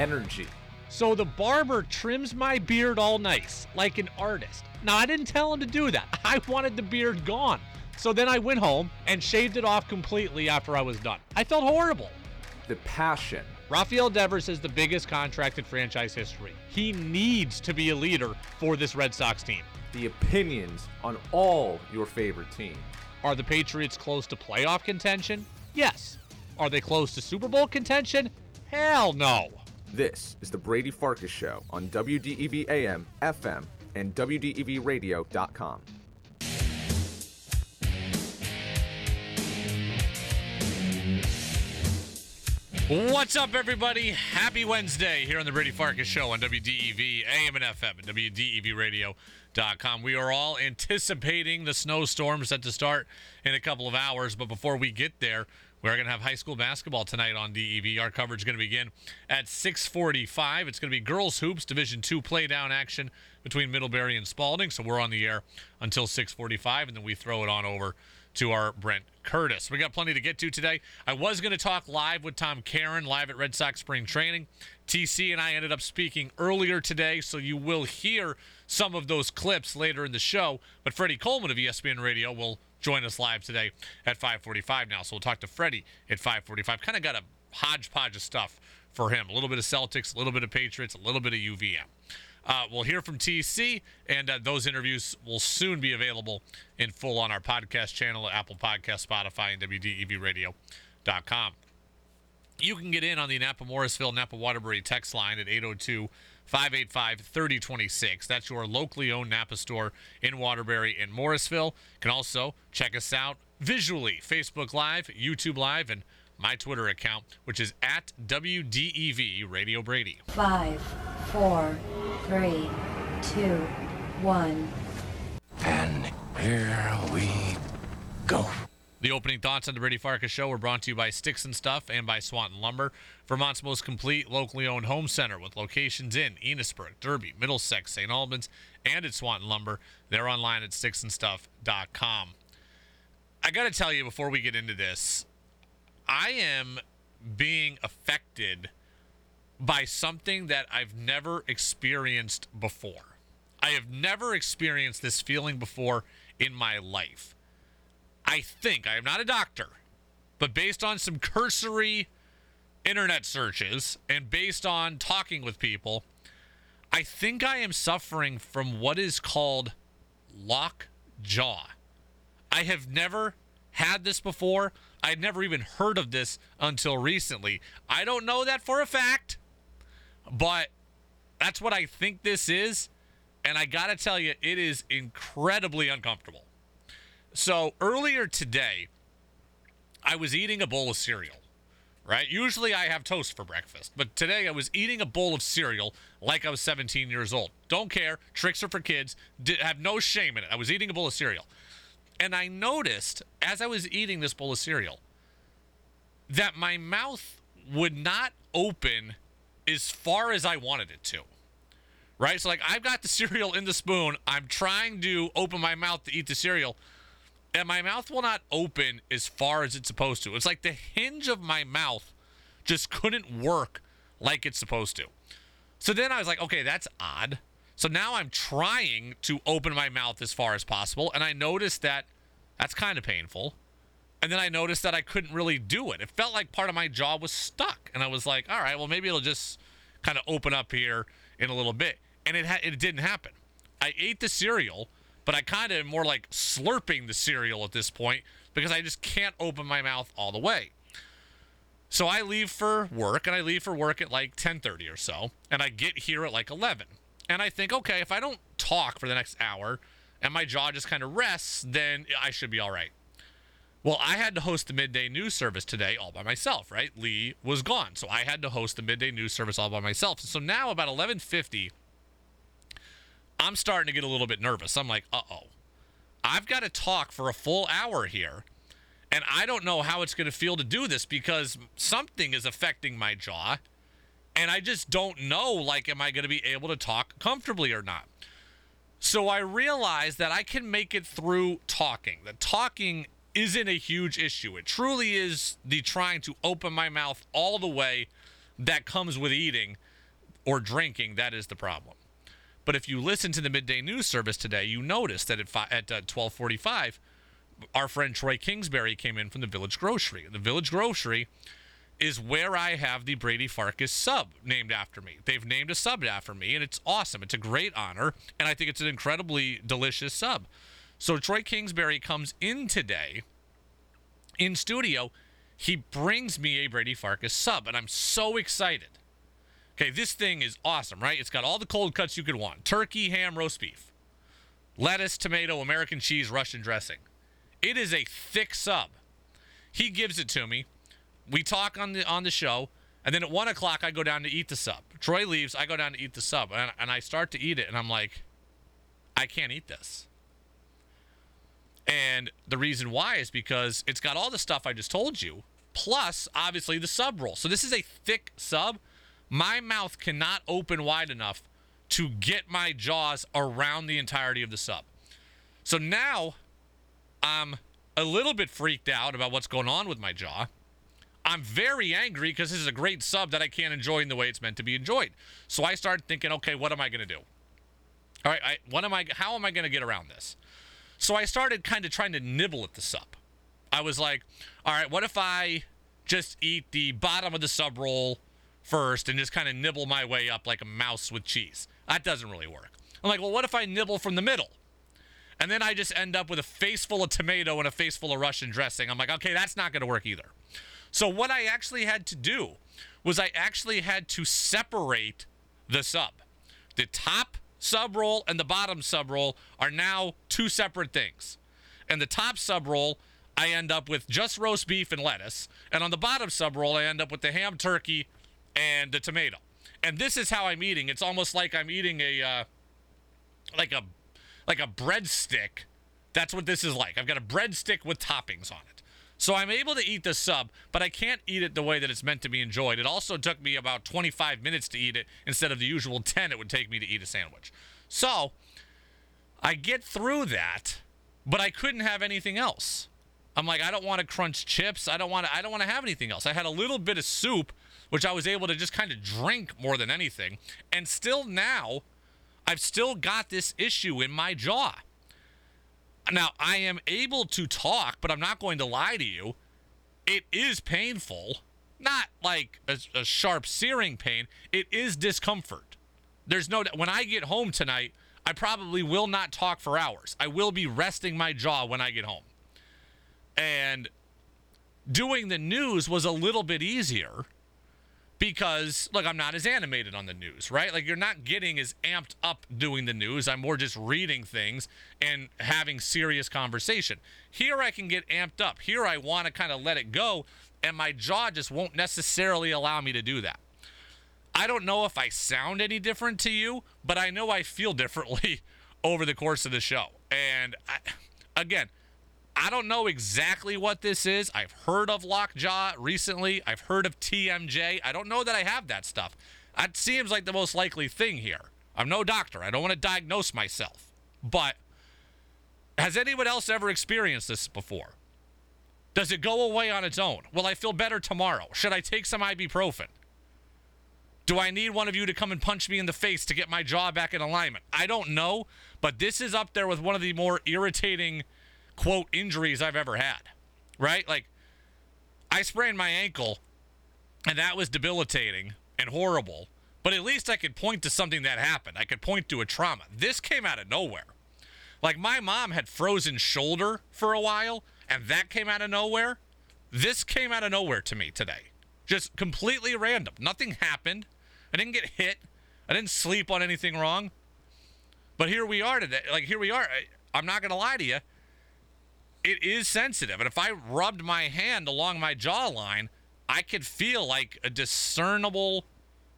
energy. So the barber trims my beard all nice, like an artist. Now, I didn't tell him to do that. I wanted the beard gone. So then I went home and shaved it off completely after I was done. I felt horrible. The passion. Rafael Devers has the biggest contract in franchise history. He needs to be a leader for this Red Sox team. The opinions on all your favorite teams. Are the Patriots close to playoff contention? Yes. Are they close to Super Bowl contention? Hell no. This is the Brady Farkas Show on WDEV AM, FM, and WDEVradio.com. What's up, everybody? Happy Wednesday here on the Brady Farkas Show on WDEV AM and FM and WDEVradio.com. We are all anticipating the snowstorms set to start in a couple of hours, but before we get there, we're going to have high school basketball tonight on DEV. Our coverage is going to begin at 6:45. It's going to be girls hoops, Division II play-down action between Middlebury and Spalding, so we're on the air until 6:45, and then we throw it on over to our Brent Curtis. We got plenty to get to today. I was going to talk live with Tom Caron, live at Red Sox spring training. TC and I ended up speaking earlier today, so you will hear some of those clips later in the show. But Freddie Coleman of ESPN Radio will join us live today at 5:45 now. So we'll talk to Freddie at 5:45. Kind of got a hodgepodge of stuff for him. A little bit of Celtics, a little bit of Patriots, a little bit of UVM. We'll hear from TC, and those interviews will soon be available in full on our podcast channel at Apple Podcasts, Spotify, and WDEVradio.com. You can get in on the Napa Morrisville, Napa Waterbury text line at 802-585-3026. That's your locally owned Napa store in Waterbury and Morrisville. You can also check us out visually, Facebook Live, YouTube Live, and my Twitter account, which is at WDEV Radio Brady. 5, 4, 3, 2, 1. And here we go. The opening thoughts on the Brady Farkas Show were brought to you by Sticks and Stuff and by Swanton Lumber, Vermont's most complete locally owned home center with locations in Enosburg, Derby, Middlesex, St. Albans, and at Swanton Lumber. They're online at sticksandstuff.com. I got to tell you before we get into this, I am being affected by something that I've never experienced before. I have never experienced this feeling before in my life. I think, I am not a doctor, but based on some cursory internet searches and based on talking with people, I think I am suffering from what is called lockjaw. I have never had this before. I'd never even heard of this until recently. I don't know that for a fact, but that's what I think this is. And I got to tell you, it is incredibly uncomfortable. So earlier today, I was eating a bowl of cereal, right? Usually I have toast for breakfast, but today I was eating a bowl of cereal like I was 17 years old. Don't care. Tricks are for kids. Have no shame in it. I was eating a bowl of cereal. And I noticed as I was eating this bowl of cereal that my mouth would not open as far as I wanted it to, right? So like I've got the cereal in the spoon. I'm trying to open my mouth to eat the cereal and my mouth will not open as far as it's supposed to. It's like the hinge of my mouth just couldn't work like it's supposed to. So then I was like, okay, that's odd. So now I'm trying to open my mouth as far as possible, and I noticed that that's kind of painful. And then I noticed that I couldn't really do it. It felt like part of my jaw was stuck, and I was like, all right, well, maybe it'll just kind of open up here in a little bit. And it didn't happen. I ate the cereal, but I kind of am more like slurping the cereal at this point because I just can't open my mouth all the way. So I leave for work, and I leave for work at like 10:30 or so, and I get here at like 11. And I think, okay, if I don't talk for the next hour and my jaw just kind of rests, then I should be all right. Well, I had to host the midday news service today all by myself, right? Lee was gone, so I had to host the midday news service all by myself. So now about 11:50, I'm starting to get a little bit nervous. I'm like, uh-oh. I've got to talk for a full hour here, and I don't know how it's going to feel to do this because something is affecting my jaw. And I just don't know, like, am I going to be able to talk comfortably or not? So I realized that I can make it through talking. That talking isn't a huge issue. It truly is the trying to open my mouth all the way that comes with eating or drinking, that is the problem. But if you listen to the midday news service today, you notice that at 12:45, our friend Troy Kingsbury came in from the Village Grocery. The Village Grocery is where I have the Brady Farkas sub named after me. They've named a sub after me, and it's awesome. It's a great honor, and I think it's an incredibly delicious sub. So Troy Kingsbury comes in today in studio. He brings me a Brady Farkas sub, and I'm so excited. Okay, this thing is awesome, right? It's got all the cold cuts you could want. Turkey, ham, roast beef, lettuce, tomato, American cheese, Russian dressing. It is a thick sub. He gives it to me. We talk on the show, and then at 1 o'clock, I go down to eat the sub. Troy leaves, I go down to eat the sub, and I start to eat it, and I'm like, I can't eat this. And the reason why is because it's got all the stuff I just told you, plus, obviously, the sub roll. So this is a thick sub. My mouth cannot open wide enough to get my jaws around the entirety of the sub. So now I'm a little bit freaked out about what's going on with my jaw. I'm very angry because this is a great sub that I can't enjoy in the way it's meant to be enjoyed. So I started thinking, okay, what am I going to do? All right, how am I going to get around this? So I started kind of trying to nibble at the sub. I was like, all right, what if I just eat the bottom of the sub roll first and just kind of nibble my way up like a mouse with cheese? That doesn't really work. I'm like, well, what if I nibble from the middle? And then I just end up with a face full of tomato and a face full of Russian dressing. I'm like, okay, that's not going to work either. So what I actually had to do was I actually had to separate the sub. The top sub roll and the bottom sub roll are now two separate things. And the top sub roll, I end up with just roast beef and lettuce. And on the bottom sub roll, I end up with the ham, turkey, and the tomato. And this is how I'm eating. It's almost like I'm eating a breadstick. That's what this is like. I've got a breadstick with toppings on it. So I'm able to eat the sub, but I can't eat it the way that it's meant to be enjoyed. It also took me about 25 minutes to eat it instead of the usual 10 it would take me to eat a sandwich. So I get through that, but I couldn't have anything else. I'm like, I don't want to crunch chips. I don't want to have anything else. I had a little bit of soup, which I was able to just kind of drink more than anything. And still now, I've still got this issue in my jaw. Now, I am able to talk, but I'm not going to lie to you. It is painful. Not like a sharp, searing pain. It is discomfort. When I get home tonight, I probably will not talk for hours. I will be resting my jaw when I get home. And doing the news was a little bit easier because, look, I'm not as animated on the news, right? Like, you're not getting as amped up doing the news. I'm more just reading things and having serious conversation. Here I can get amped up. Here I want to kind of let it go, and my jaw just won't necessarily allow me to do that. I don't know if I sound any different to you, but I know I feel differently over the course of the show. And, I don't know exactly what this is. I've heard of lockjaw recently. I've heard of TMJ. I don't know that I have that stuff. That seems like the most likely thing here. I'm no doctor. I don't want to diagnose myself. But has anyone else ever experienced this before? Does it go away on its own? Will I feel better tomorrow? Should I take some ibuprofen? Do I need one of you to come and punch me in the face to get my jaw back in alignment? I don't know, but this is up there with one of the more irritating quote injuries I've ever had, right? Like, I sprained my ankle, and that was debilitating and horrible, but at least I could point to something that happened. I could point to a trauma. This came out of nowhere. Like, my mom had frozen shoulder for a while, and that came out of nowhere. This came out of nowhere to me today. Just completely random. Nothing happened. I didn't get hit. I didn't sleep on anything wrong. But here we are today. Like, here we are. I'm not going to lie to you. It is sensitive, and if I rubbed my hand along my jawline, I could feel like a discernible,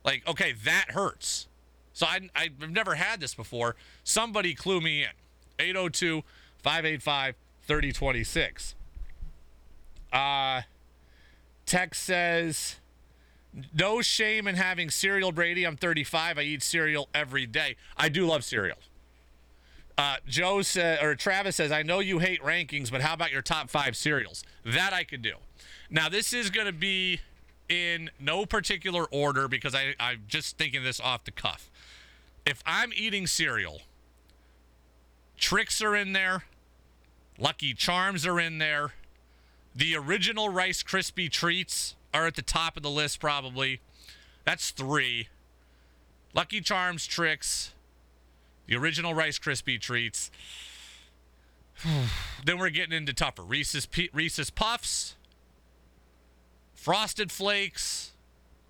like, okay, that hurts. So I've never had this before. Somebody clue me in. 802-585-3026. Tech says, no shame in having cereal, Brady. I'm 35. I eat cereal every day. I do love cereal. Travis says, I know you hate rankings, but how about your top 5 cereals? That I could do. Now, this is going to be in no particular order because I'm just thinking this off the cuff. If I'm eating cereal, Tricks are in there, Lucky Charms are in there, the original Rice Krispie Treats are at the top of the list probably. That's 3. Lucky Charms, Tricks, the original Rice Krispie Treats. Then we're getting into tougher. Reese's Puffs, Frosted Flakes,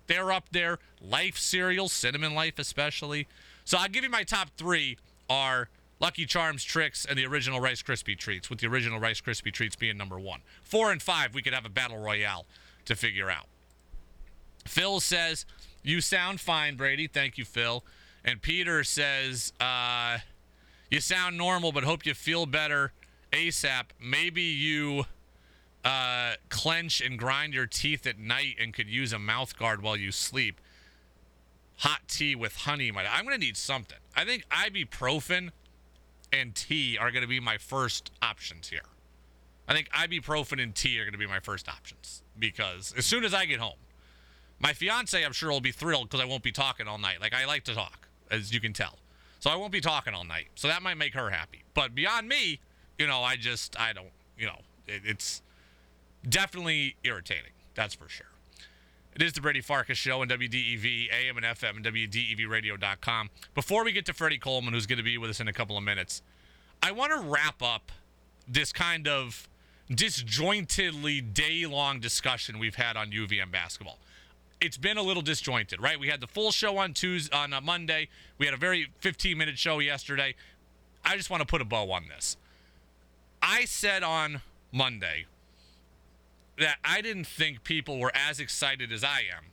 they're up there. Life cereal, Cinnamon Life especially. So I'll give you my top 3 are Lucky Charms, Tricks, and the original Rice Krispie Treats, with the original Rice Krispie Treats being number 1. 4 and 5, we could have a battle royale to figure out. Phil says, you sound fine, Brady. Thank you, Phil. And Peter says, you sound normal, but hope you feel better ASAP. Maybe you clench and grind your teeth at night and could use a mouth guard while you sleep. Hot tea with honey. I'm going to need something. I think ibuprofen and tea are going to be my first options here. I think ibuprofen and tea are going to be my first options, because as soon as I get home, my fiance, I'm sure, will be thrilled because I won't be talking all night. Like, I like to talk, as you can tell. So I won't be talking all night. So that might make her happy. But beyond me, it's definitely irritating. That's for sure. It is the Brady Farkas Show on WDEV, AM and FM, and WDEVradio.com. Before we get to Freddie Coleman, who's going to be with us in a couple of minutes, I want to wrap up this kind of disjointedly day-long discussion we've had on UVM basketball. It's been a little disjointed, right? We had the full show on Tuesday, on Monday. We had a very 15-minute show yesterday. I just want to put a bow on this. I said on Monday that I didn't think people were as excited as I am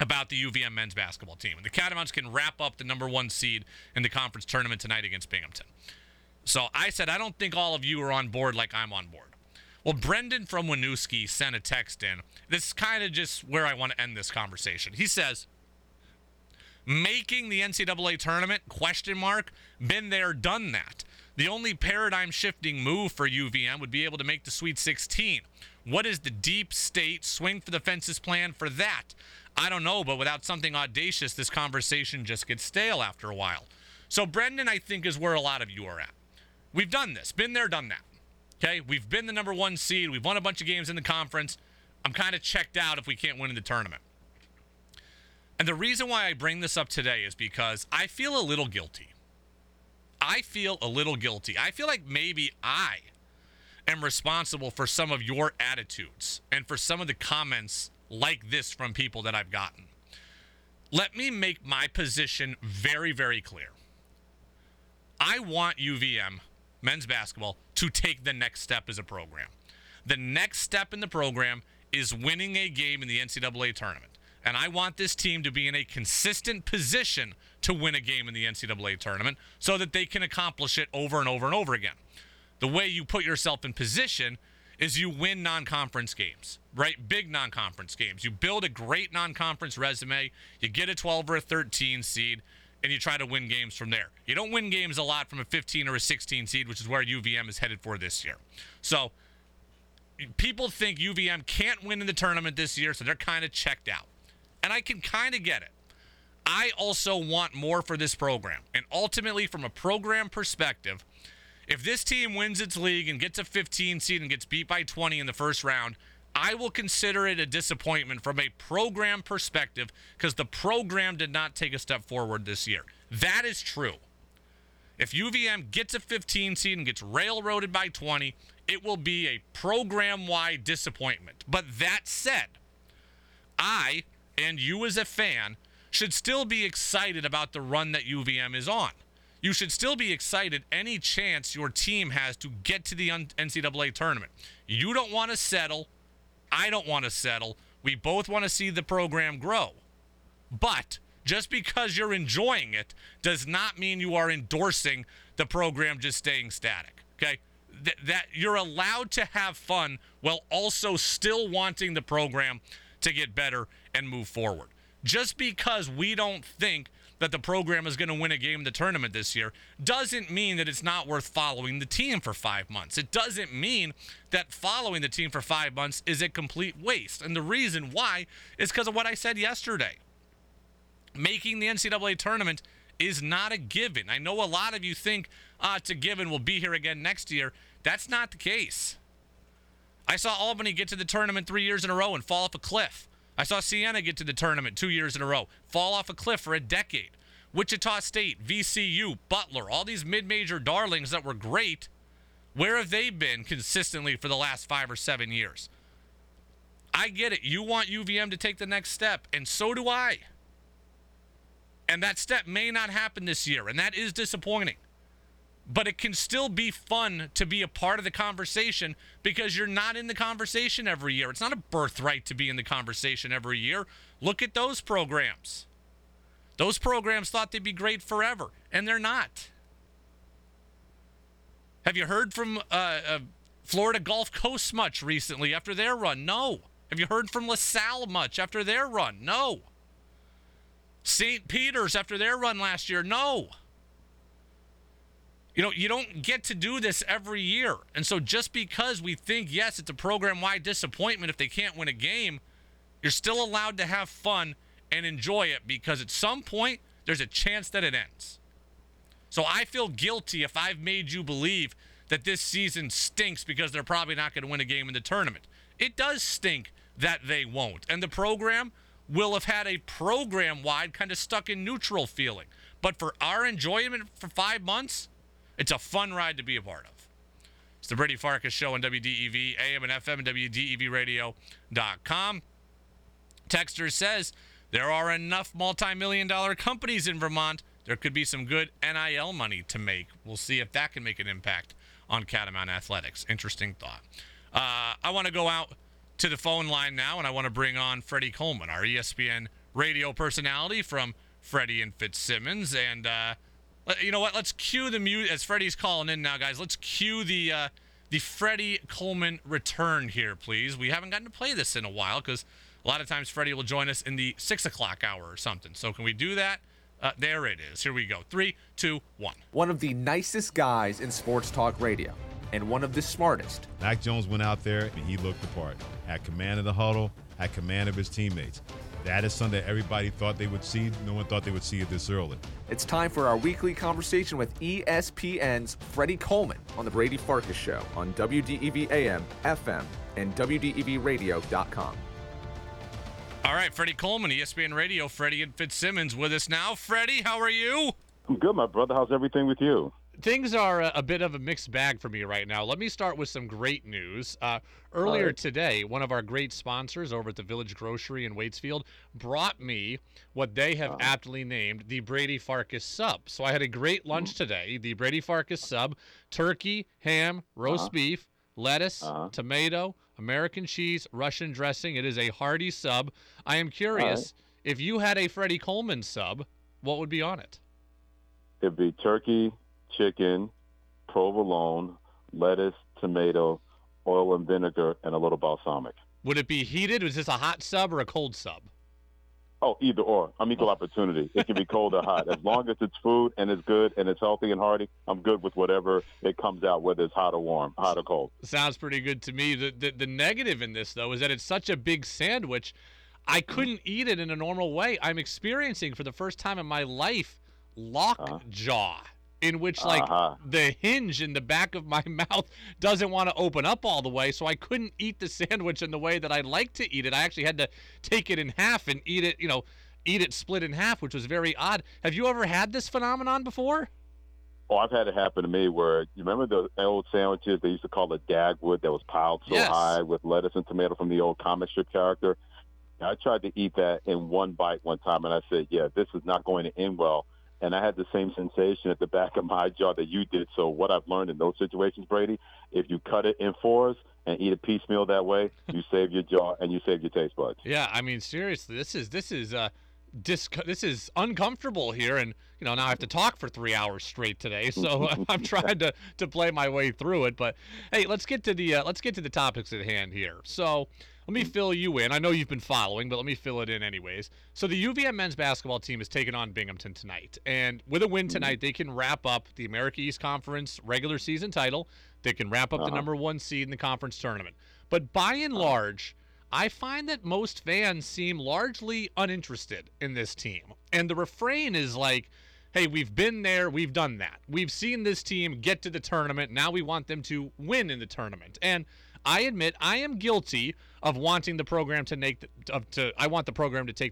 about the UVM men's basketball team. And the Catamounts can wrap up the number 1 seed in the conference tournament tonight against Binghamton. So I said, I don't think all of you are on board like I'm on board. Well, Brendan from Winooski sent a text in. This is kind of just where I want to end this conversation. He says, making the NCAA tournament, ? Been there, done that. The only paradigm-shifting move for UVM would be able to make the Sweet 16. What is the deep state swing-for-the-fences plan for that? I don't know, but without something audacious, this conversation just gets stale after a while. So Brendan, I think, is where a lot of you are at. We've done this. Been there, done that. Okay, we've been the number 1 seed. We've won a bunch of games in the conference. I'm kind of checked out if we can't win in the tournament. And the reason why I bring this up today is because I feel a little guilty. I feel like maybe I am responsible for some of your attitudes and for some of the comments like this from people that I've gotten. Let me make my position very, very clear. I want UVM men's basketball to take the next step as a program. The next step in the program is winning a game in the NCAA tournament. And I want this team to be in a consistent position to win a game in the NCAA tournament so that they can accomplish it over and over and over again. The way you put yourself in position is you win non-conference games, right? Big non-conference games. You build a great non-conference resume. You get a 12 or a 13 seed, and you try to win games from there. You don't win games a lot from a 15 or a 16 seed, which is where UVM is headed for this year. So people think UVM can't win in the tournament this year, so they're kind of checked out. And I can kind of get it. I also want more for this program. And ultimately, from a program perspective, if this team wins its league and gets a 15 seed and gets beat by 20 in the first round, I will consider it a disappointment from a program perspective because the program did not take a step forward this year. That is true. If UVM gets a 15 seed and gets railroaded by 20, it will be a program-wide disappointment. But that said, I and you as a fan should still be excited about the run that UVM is on. You should still be excited any chance your team has to get to the NCAA tournament. You don't want to settle. I don't want to settle. We both want to see the program grow. But just because you're enjoying it does not mean you are endorsing the program just staying static, okay? That you're allowed to have fun while also still wanting the program to get better and move forward. Just because we don't think that the program is going to win a game in the tournament this year doesn't mean that it's not worth following the team for 5 months. It doesn't mean that following the team for 5 months is a complete waste. And the reason why is because of what I said yesterday. Making the NCAA tournament is not a given. I know a lot of you think it's a given, we'll be here again next year. That's not the case. I saw Albany get to the tournament 3 years in a row and fall off a cliff. I saw Siena get to the tournament 2 years in a row, fall off a cliff for a decade. Wichita State, VCU, Butler, all these mid-major darlings that were great, where have they been consistently for the last 5 or 7 years? I get it. You want UVM to take the next step, and so do I. And that step may not happen this year, and that is disappointing. But it can still be fun to be a part of the conversation because you're not in the conversation every year. It's not a birthright to be in the conversation every year. Look at those programs. Those programs thought they'd be great forever, and they're not. Have you heard from Florida Gulf Coast much recently after their run? No. Have you heard from LaSalle much after their run? No. St. Peter's after their run last year? No. You know, you don't get to do this every year. And so just because we think, yes, it's a program-wide disappointment if they can't win a game, you're still allowed to have fun and enjoy it because at some point there's a chance that it ends. So I feel guilty if I've made you believe that this season stinks because they're probably not going to win a game in the tournament. It does stink that they won't. And the program will have had a program-wide kind of stuck in neutral feeling. But for our enjoyment for 5 months, it's a fun ride to be a part of. It's the Brady Farkas Show on WDEV, AM and FM, and WDEVradio.com. Texter says, there are enough multi-million-dollar companies in Vermont. There could be some good NIL money to make. We'll see if that can make an impact on Catamount Athletics. Interesting thought. I want to go out to the phone line now, and I want to bring on Freddie Coleman, our ESPN radio personality from Freddie and Fitzsimmons. And you know what? Let's cue the music as Freddie's calling in now, guys. Let's cue the Freddie Coleman return here, please. We haven't gotten to play this in a while because a lot of times Freddie will join us in the 6 o'clock hour or something. So can we do that? There it is. Here we go. 3, 2, 1. One of the nicest guys in sports talk radio. And one of the smartest. Mac Jones went out there and he looked the part. Had command of the huddle, had command of his teammates. That is something that everybody thought they would see. No one thought they would see it this early. It's time for our weekly conversation with ESPN's Freddie Coleman on the Brady Farkas Show on WDEV AM, FM, and WDEVradio.com. All right, Freddie Coleman, ESPN Radio, Freddie and Fitzsimmons with us now. Freddie, how are you? I'm good, my brother. How's everything with you? Things are a bit of a mixed bag for me right now. Let me start with some great news. Earlier today, one of our great sponsors over at the Village Grocery in Waitsfield brought me what they have aptly named the Brady Farkas sub. So I had a great lunch today. The Brady Farkas sub, turkey, ham, roast beef, lettuce, tomato, American cheese, Russian dressing. It is a hearty sub. I am curious, if you had a Freddie Coleman sub, what would be on it? It'd be turkey, chicken, provolone, lettuce, tomato, oil and vinegar, and a little balsamic. Would it be heated? Is this a hot sub or a cold sub? Oh, either or. I'm equal opportunity. It can be cold or hot. As long as it's food and it's good and it's healthy and hearty, I'm good with whatever it comes out, whether it's hot or warm, hot or cold. Sounds pretty good to me. The negative in this, though, is that it's such a big sandwich, I couldn't eat it in a normal way. I'm experiencing for the first time in my life lockjaw. In which, like, the hinge in the back of my mouth doesn't want to open up all the way, so I couldn't eat the sandwich in the way that I like to eat it. I actually had to take it in half and eat it, you know, eat it split in half, which was very odd. Have you ever had this phenomenon before? Oh, I've had it happen to me where, you remember the old sandwiches they used to call the Dagwood that was piled so high with lettuce and tomato from the old comic strip character? I tried to eat that in one bite one time, and I said, yeah, this is not going to end well. And I had the same sensation at the back of my jaw that you did. So what I've learned in those situations, Brady, if you cut it in fours and eat a piecemeal that way, you save your jaw and you save your taste buds. Yeah, I mean, seriously, this is this is uncomfortable here, and you know now I have to talk for 3 hours straight today, so I'm trying to play my way through it. But hey, let's get to the topics at hand here. So let me fill you in. I know you've been following, but let me fill it in anyways. So the UVM men's basketball team is taking on Binghamton tonight, and with a win tonight, they can wrap up the America East Conference regular season title. They can wrap up the number one seed in the conference tournament. But by and large, I find that most fans seem largely uninterested in this team. And the refrain is like, hey, we've been there, we've done that. We've seen this team get to the tournament, now we want them to win in the tournament. And I admit I am guilty of wanting the program to take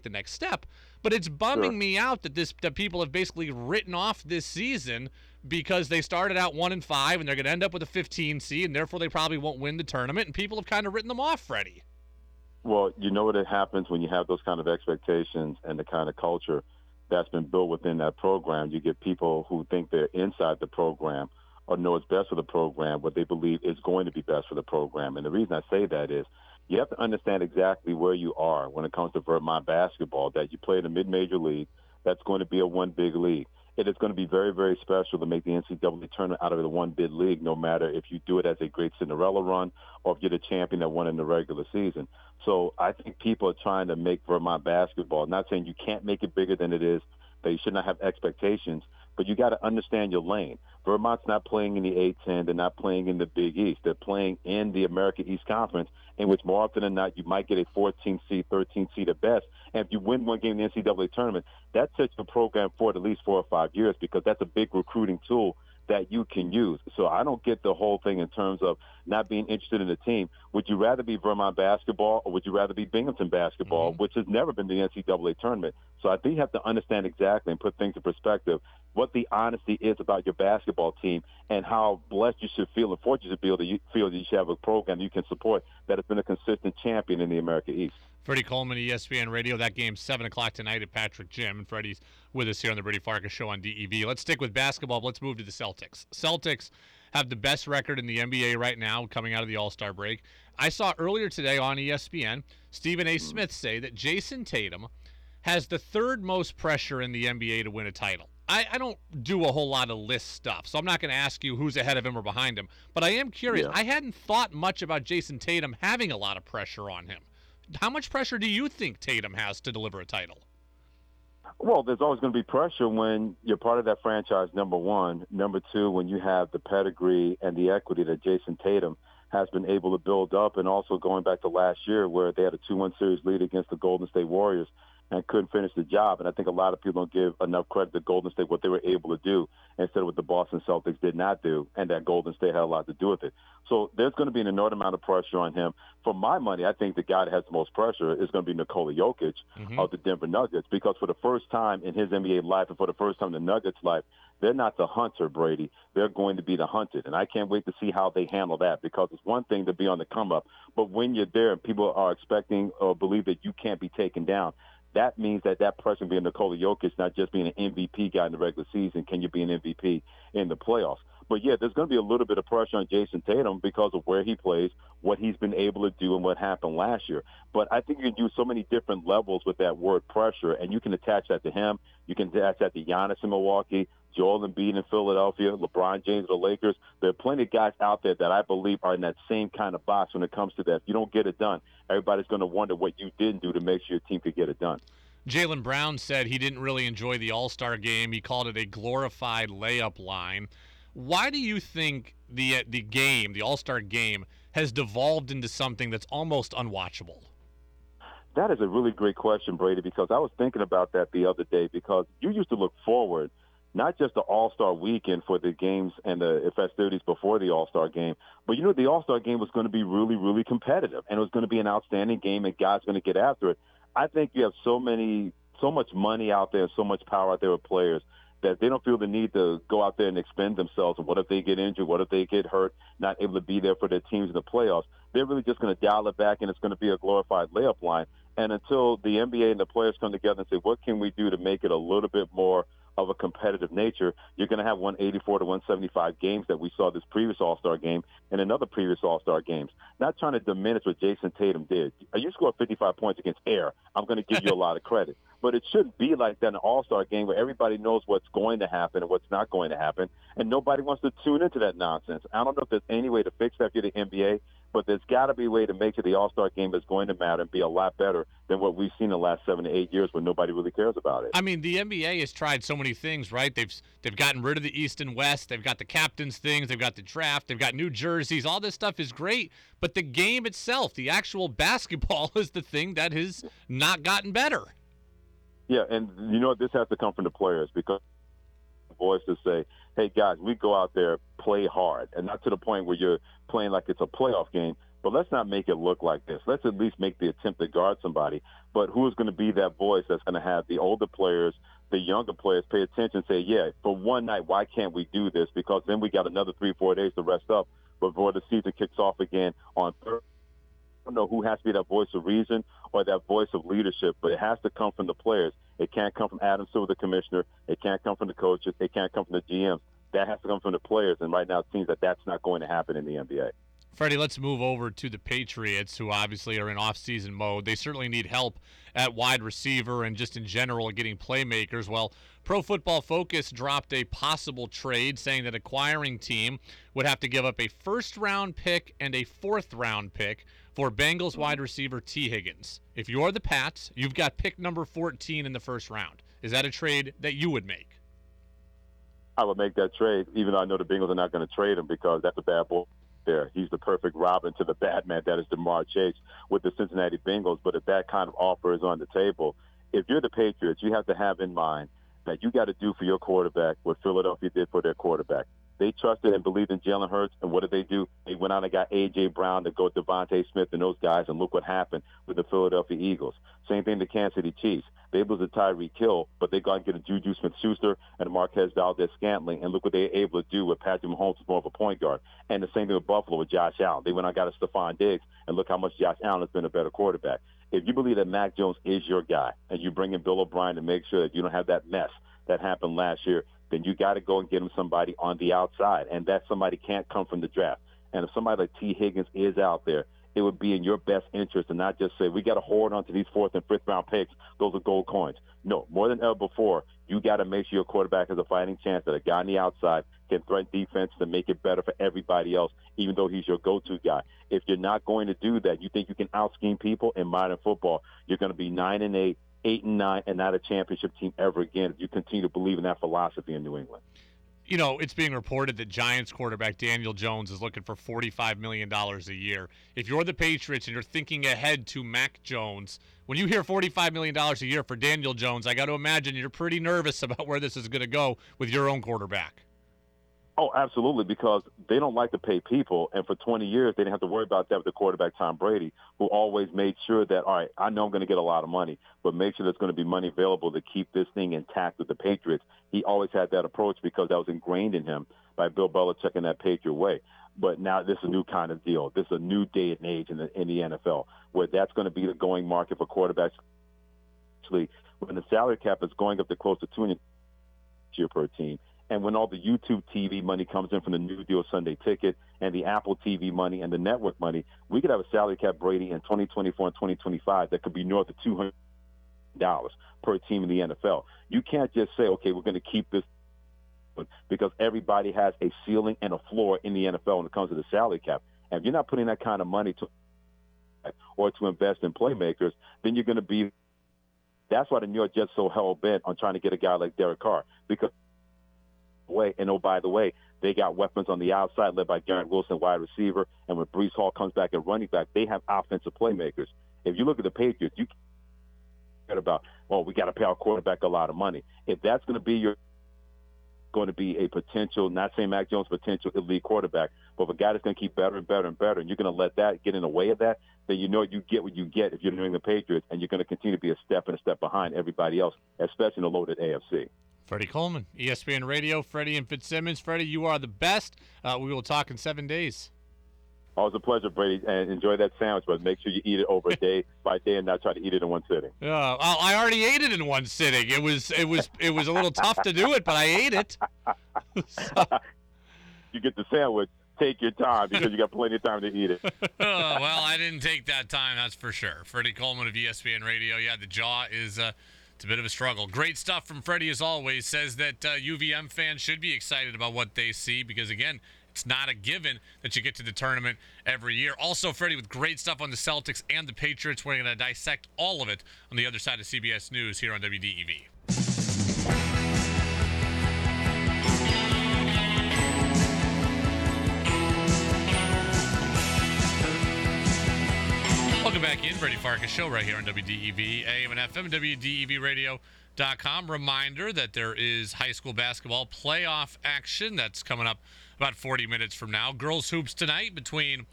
the next step, but it's bumming me out that people have basically written off this season because they started out 1-5 and they're going to end up with a 15 seed and therefore they probably won't win the tournament, and people have kind of written them off, Freddie. Well, you know what happens when you have those kind of expectations and the kind of culture that's been built within that program. You get people who think they're inside the program or know it's best for the program, what they believe is going to be best for the program. And the reason I say that is you have to understand exactly where you are when it comes to Vermont basketball, that you play in a mid-major league that's going to be a one-big league. It is going to be very, very special to make the NCAA tournament out of the one-bid league, no matter if you do it as a great Cinderella run or if you're the champion that won in the regular season. So I think people are trying to make Vermont basketball. I'm not saying you can't make it bigger than it is, that you should not have expectations, but you got to understand your lane. Vermont's not playing in the A-10. They're not playing in the Big East. They're playing in the America East Conference, in which more often than not you might get a 14 seed, 13 seed at best. And if you win one game in the NCAA tournament, that sets the program forward at least 4 or 5 years, because that's a big recruiting tool that you can use. So I don't get the whole thing in terms of not being interested in the team. Would you rather be Vermont basketball or would you rather be Binghamton basketball, which has never been the NCAA tournament? So I think you have to understand exactly and put things in perspective what the honesty is about your basketball team and how blessed you should feel and fortunate you should feel that you should have a program you can support that has been a consistent champion in the America East. Freddie Coleman, ESPN Radio. That game, 7 o'clock tonight at Patrick Gym. And Freddie's with us here on the Brady Farkas Show on DEV. Let's stick with basketball, but let's move to the Celtics. Celtics have the best record in the NBA right now coming out of the All-Star break. I saw earlier today on ESPN Stephen A. Smith say that Jayson Tatum has the third most pressure in the NBA to win a title. I don't do a whole lot of list stuff, so I'm not going to ask you who's ahead of him or behind him, but I am curious. Yeah. I hadn't thought much about Jayson Tatum having a lot of pressure on him. How much pressure do you think Tatum has to deliver a title? Well, there's always going to be pressure when you're part of that franchise, number one. Number two, when you have the pedigree and the equity that Jayson Tatum has been able to build up, and also going back to last year where they had a 2-1 series lead against the Golden State Warriors and couldn't finish the job. And I think a lot of people don't give enough credit to Golden State, what they were able to do instead of what the Boston Celtics did not do, and that Golden State had a lot to do with it. So there's going to be an enormous amount of pressure on him. For my money, I think the guy that has the most pressure is going to be Nikola Jokic of the Denver Nuggets, because for the first time in his NBA life and for the first time in the Nuggets' life, they're not the hunter, Brady. They're going to be the hunted. And I can't wait to see how they handle that, because it's one thing to be on the come-up, but when you're there and people are expecting or believe that you can't be taken down, that means that pressure being Nikola Jokic, not just being an MVP guy in the regular season. Can you be an MVP in the playoffs? But, yeah, there's going to be a little bit of pressure on Jayson Tatum because of where he plays, what he's been able to do, and what happened last year. But I think you can use so many different levels with that word pressure, and you can attach that to him. You can attach that to Giannis in Milwaukee, Joel Embiid in Philadelphia, LeBron James of the Lakers. There are plenty of guys out there that I believe are in that same kind of box when it comes to that. If you don't get it done, everybody's going to wonder what you didn't do to make sure your team could get it done. Jaylen Brown said he didn't really enjoy the All-Star game. He called it a glorified layup line. Why do you think the game, the All-Star game, has devolved into something that's almost unwatchable? That is a really great question, Brady, because I was thinking about that the other day, because you used to look forward not just the All-Star weekend for the games and the festivities before the All-Star game, but you knew the All-Star game was going to be really, really competitive, and it was going to be an outstanding game, and guys going to get after it. I think you have so much money out there, so much power out there with players, that they don't feel the need to go out there and expend themselves. And what if they get injured? What if they get hurt, not able to be there for their teams in the playoffs? They're really just going to dial it back, and it's going to be a glorified layup line. And until the NBA and the players come together and say, what can we do to make it a little bit more of a competitive nature, you're going to have 184 to 175 games that we saw this previous All-Star game and another previous All-Star games. Not trying to diminish what Jayson Tatum did. You scored 55 points against air, I'm going to give you a lot of credit. But it shouldn't be like that in an all-star game where everybody knows what's going to happen and what's not going to happen, and nobody wants to tune into that nonsense. I don't know if there's any way to fix that for the NBA, but there's got to be a way to make sure the all-star game is going to matter and be a lot better than what we've seen the last 7 to 8 years when nobody really cares about it. I mean, the NBA has tried so many things, right? They've gotten rid of the East and West. They've got the captains things. They've got the draft. They've got new jerseys. All this stuff is great, but the game itself, the actual basketball, is the thing that has not gotten better. Yeah, and you know what? This has to come from the players, because the voice to say, hey, guys, we go out there, play hard, and not to the point where you're playing like it's a playoff game, but let's not make it look like this. Let's at least make the attempt to guard somebody. But who is going to be that voice that's going to have the older players, the younger players pay attention and say, yeah, for one night, why can't we do this? Because then we got another 3-4 days to rest up before the season kicks off again on Thursday. I don't know who has to be that voice of reason or that voice of leadership, but it has to come from the players. It can't come from Adam Silver, the commissioner. It can't come from the coaches. It can't come from the GMs. That has to come from the players, and right now it seems that that's not going to happen in the NBA. Freddie, let's move over to the Patriots, who obviously are in off-season mode. They certainly need help at wide receiver and just in general getting playmakers. Well, Pro Football Focus dropped a possible trade saying that acquiring team would have to give up a first-round pick and a fourth-round pick for Bengals wide receiver T. Higgins. If you're the Pats, you've got pick number 14 in the first round. Is that a trade that you would make? I would make that trade, even though I know the Bengals are not going to trade him, because that's a bad boy there. He's the perfect Robin to the Batman that is DeMar Chase with the Cincinnati Bengals. But if that kind of offer is on the table, if you're the Patriots, you have to have in mind that you got to do for your quarterback what Philadelphia did for their quarterback. They trusted and believed in Jalen Hurts, and what did they do? They went out and got A.J. Brown to go with Devontae Smith and those guys, and look what happened with the Philadelphia Eagles. Same thing to Kansas City Chiefs. They lose a Tyreek Hill, but they got to get a Juju Smith-Schuster and a Marquez Valdez-Scantling, and look what they were able to do with Patrick Mahomes, more of a point guard. And the same thing with Buffalo with Josh Allen. They went out and got a Stephon Diggs, and look how much Josh Allen has been a better quarterback. If you believe that Mac Jones is your guy, and you bring in Bill O'Brien to make sure that you don't have that mess that happened last year, then you got to go and get him somebody on the outside, and that somebody can't come from the draft. And if somebody like T. Higgins is out there, it would be in your best interest to not just say, we got to hoard onto these fourth and fifth round picks. Those are gold coins. No, more than ever before, you got to make sure your quarterback has a fighting chance, that a guy on the outside can threaten defense to make it better for everybody else, even though he's your go-to guy. If you're not going to do that, you think you can out-scheme people in modern football, you're going to be 9-8. 8-9, and not a championship team ever again if you continue to believe in that philosophy in New England. You know, it's being reported that Giants quarterback Daniel Jones is looking for $45 million a year. If you're the Patriots and you're thinking ahead to Mac Jones, when you hear $45 million a year for Daniel Jones, I got to imagine you're pretty nervous about where this is going to go with your own quarterback. Oh, absolutely, because they don't like to pay people, and for 20 years they didn't have to worry about that with the quarterback Tom Brady, who always made sure that, all right, I know I'm going to get a lot of money, but make sure there's going to be money available to keep this thing intact with the Patriots. He always had that approach because that was ingrained in him by Bill Belichick in that Patriot way. But now this is a new kind of deal. This is a new day and age in the NFL where that's going to be the going market for quarterbacks. Actually, when the salary cap is going up to close to $2 million per team, and when all the YouTube TV money comes in from the New Deal Sunday Ticket and the Apple TV money and the network money, we could have a salary cap, Brady, in 2024 and 2025 that could be north of $200 per team in the NFL. You can't just say, okay, we're going to keep this, because everybody has a ceiling and a floor in the NFL when it comes to the salary cap. And if you're not putting that kind of money to or to invest in playmakers, then you're going to be – that's why the New York Jets so hell-bent on trying to get a guy like Derek Carr, because – way. And, oh, by the way, they got weapons on the outside led by Garrett Wilson, wide receiver. And when Breece Hall comes back at running back, they have offensive playmakers. If you look at the Patriots, you care about, well, we got to pay our quarterback a lot of money. If that's going to be your going to be a potential, not saying Mac Jones, potential elite quarterback, but if a guy that's going to keep better and better and better, and you're going to let that get in the way of that, then you know you get what you get if you're doing the Patriots, and you're going to continue to be a step and a step behind everybody else, especially in the loaded AFC. Freddie Coleman, ESPN Radio, Freddie and Fitzsimmons. Freddie, you are the best. We will talk in 7 days. Always a pleasure, Brady. And enjoy that sandwich, but make sure you eat it over a day by day and not try to eat it in one sitting. I already ate it in one sitting. It was a little tough to do it, but I ate it. So. You get the sandwich. Take your time because you got plenty of time to eat it. Well, I didn't take that time, that's for sure. Freddie Coleman of ESPN Radio. Yeah, the jaw is It's a bit of a struggle. Great stuff from Freddie, as always. Says that UVM fans should be excited about what they see because, again, it's not a given that you get to the tournament every year. Also, Freddie, with great stuff on the Celtics and the Patriots. We're going to dissect all of it on the other side of CBS News here on WDEV. Welcome back in. Brady Farkas Show right here on WDEV, AM and FM, WDEVradio.com. Reminder that there is high school basketball playoff action that's coming up about 40 minutes from now. Girls hoops tonight between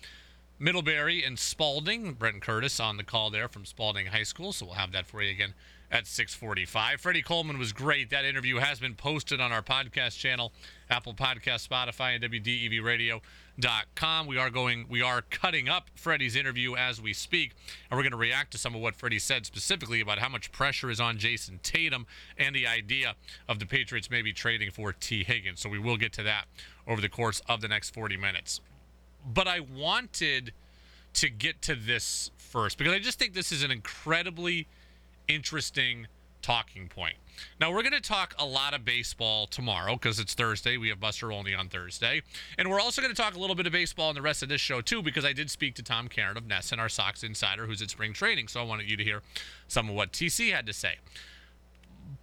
Middlebury and Spalding. Brent Curtis on the call there from Spalding High School, so we'll have that for you again at 6:45. Freddie Coleman was great. That interview has been posted on our podcast channel, Apple Podcasts, Spotify, and WDEVradio.com. We are cutting up Freddie's interview as we speak, and we're going to react to some of what Freddie said specifically about how much pressure is on Jayson Tatum and the idea of the Patriots maybe trading for T. Higgins. So we will get to that over the course of the next 40 minutes. But I wanted to get to this first because I just think this is an incredibly interesting talking point. Now, we're going to talk a lot of baseball tomorrow because it's Thursday. We have Buster Olney on Thursday. And we're also going to talk a little bit of baseball in the rest of this show, too, because I did speak to Tom Caron of NESN, our Sox insider, who's at spring training. So I wanted you to hear some of what TC had to say.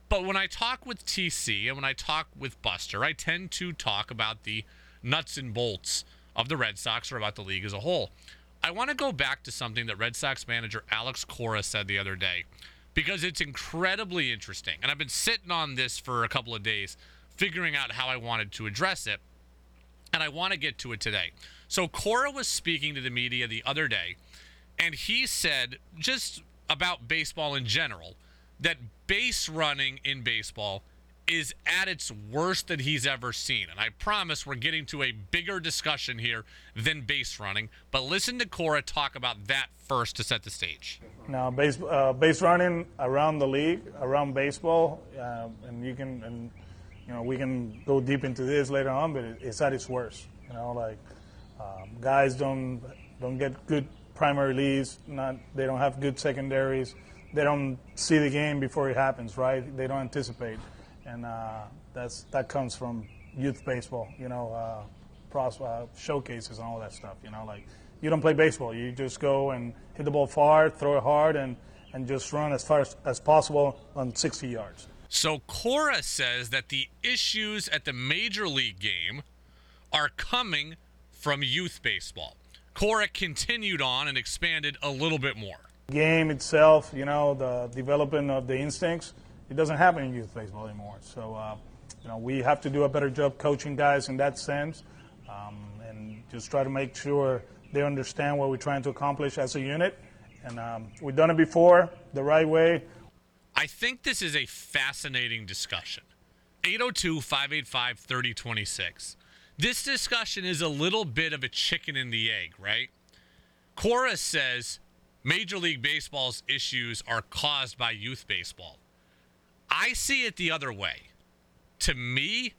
But when I talk with TC and when I talk with Buster, I tend to talk about the nuts and bolts of the Red Sox or about the league as a whole. I want to go back to something that Red Sox manager Alex Cora said the other day, because it's incredibly interesting. And I've been sitting on this for a couple of days, figuring out how I wanted to address it. And I want to get to it today. So Cora was speaking to the media the other day, and he said, just about baseball in general, that base running in baseball is at its worst that he's ever seen. And I promise we're getting to a bigger discussion here than base running. But listen to Cora talk about that first to set the stage. Now, base running around the league, around baseball, we can go deep into this later on, but it's at its worst. Guys don't get good primary leads. They don't have good secondaries. They don't see the game before it happens, right? They don't anticipate. And that comes from youth baseball, showcases and all that stuff. You don't play baseball. You just go and hit the ball far, throw it hard, and just run as far as possible on 60 yards. So Cora says that the issues at the Major League game are coming from youth baseball. Cora continued on and expanded a little bit more. Game itself, the development of the instincts, it doesn't happen in youth baseball anymore. So, we have to do a better job coaching guys in that sense, and just try to make sure they understand what we're trying to accomplish as a unit. And we've done it before the right way. I think this is a fascinating discussion. 802-585-3026. This discussion is a little bit of a chicken and the egg, right? Cora says Major League Baseball's issues are caused by youth baseball. I see it the other way. To me,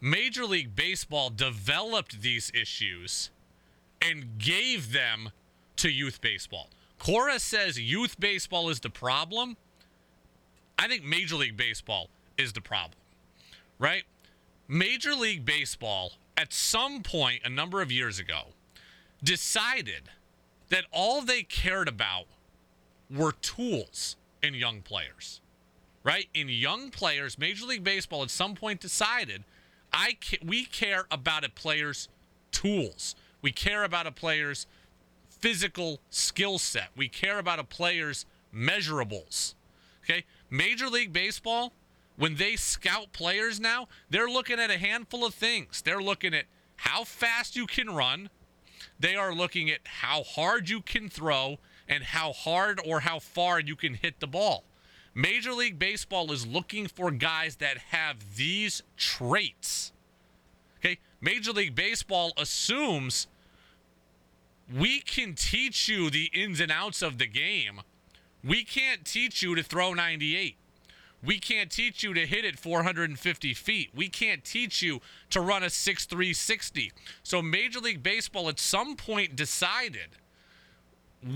Major League Baseball developed these issues and gave them to youth baseball. Cora says youth baseball is the problem. I think Major League Baseball is the problem, right? Major League Baseball, at some point a number of years ago, decided that all they cared about were tools in young players. Right? In young players, Major League Baseball at some point decided, we care about a player's tools. We care about a player's physical skill set. We care about a player's measurables. Okay? Major League Baseball, when they scout players now, they're looking at a handful of things. They're looking at how fast you can run. They are looking at how hard you can throw and how hard or how far you can hit the ball. Major League Baseball is looking for guys that have these traits. Okay? Major League Baseball assumes we can teach you the ins and outs of the game. We can't teach you to throw 98. We can't teach you to hit it 450 feet. We can't teach you to run a 6.360. So Major League Baseball at some point decided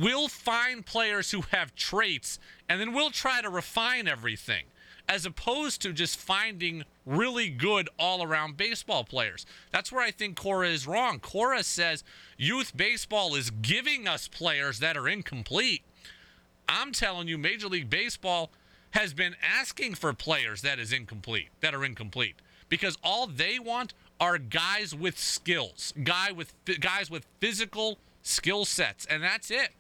we'll find players who have traits, and then we'll try to refine everything, as opposed to just finding really good all-around baseball players. That's where I think Cora is wrong. Cora says youth baseball is giving us players that are incomplete. I'm telling you, Major League Baseball has been asking for players that are incomplete, because all they want are guys with skills, guys with physical skill sets, and that's it.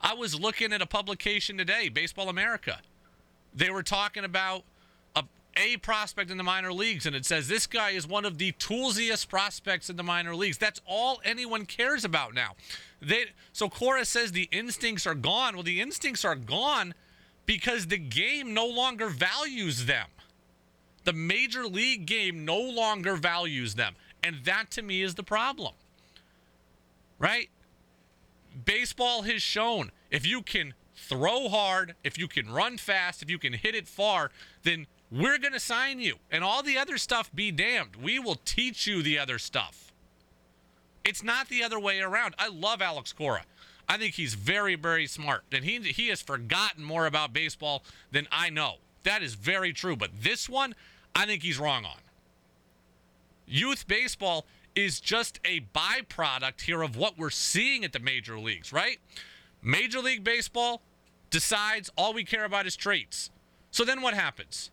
I was looking at a publication today, Baseball America. They were talking about a prospect in the minor leagues, and it says this guy is one of the toolsiest prospects in the minor leagues. That's all anyone cares about now. So Cora says the instincts are gone. Well, the instincts are gone because the game no longer values them. The major league game no longer values them, and that to me is the problem, right? Baseball has shown if you can throw hard, if you can run fast, if you can hit it far, then we're going to sign you. And all the other stuff, be damned. We will teach you the other stuff. It's not the other way around. I love Alex Cora. I think he's very, very smart. And he has forgotten more about baseball than I know. That is very true. But this one, I think he's wrong on. Youth baseball is just a byproduct here of what we're seeing at the major leagues, right? Major League Baseball decides all we care about is traits. So then what happens?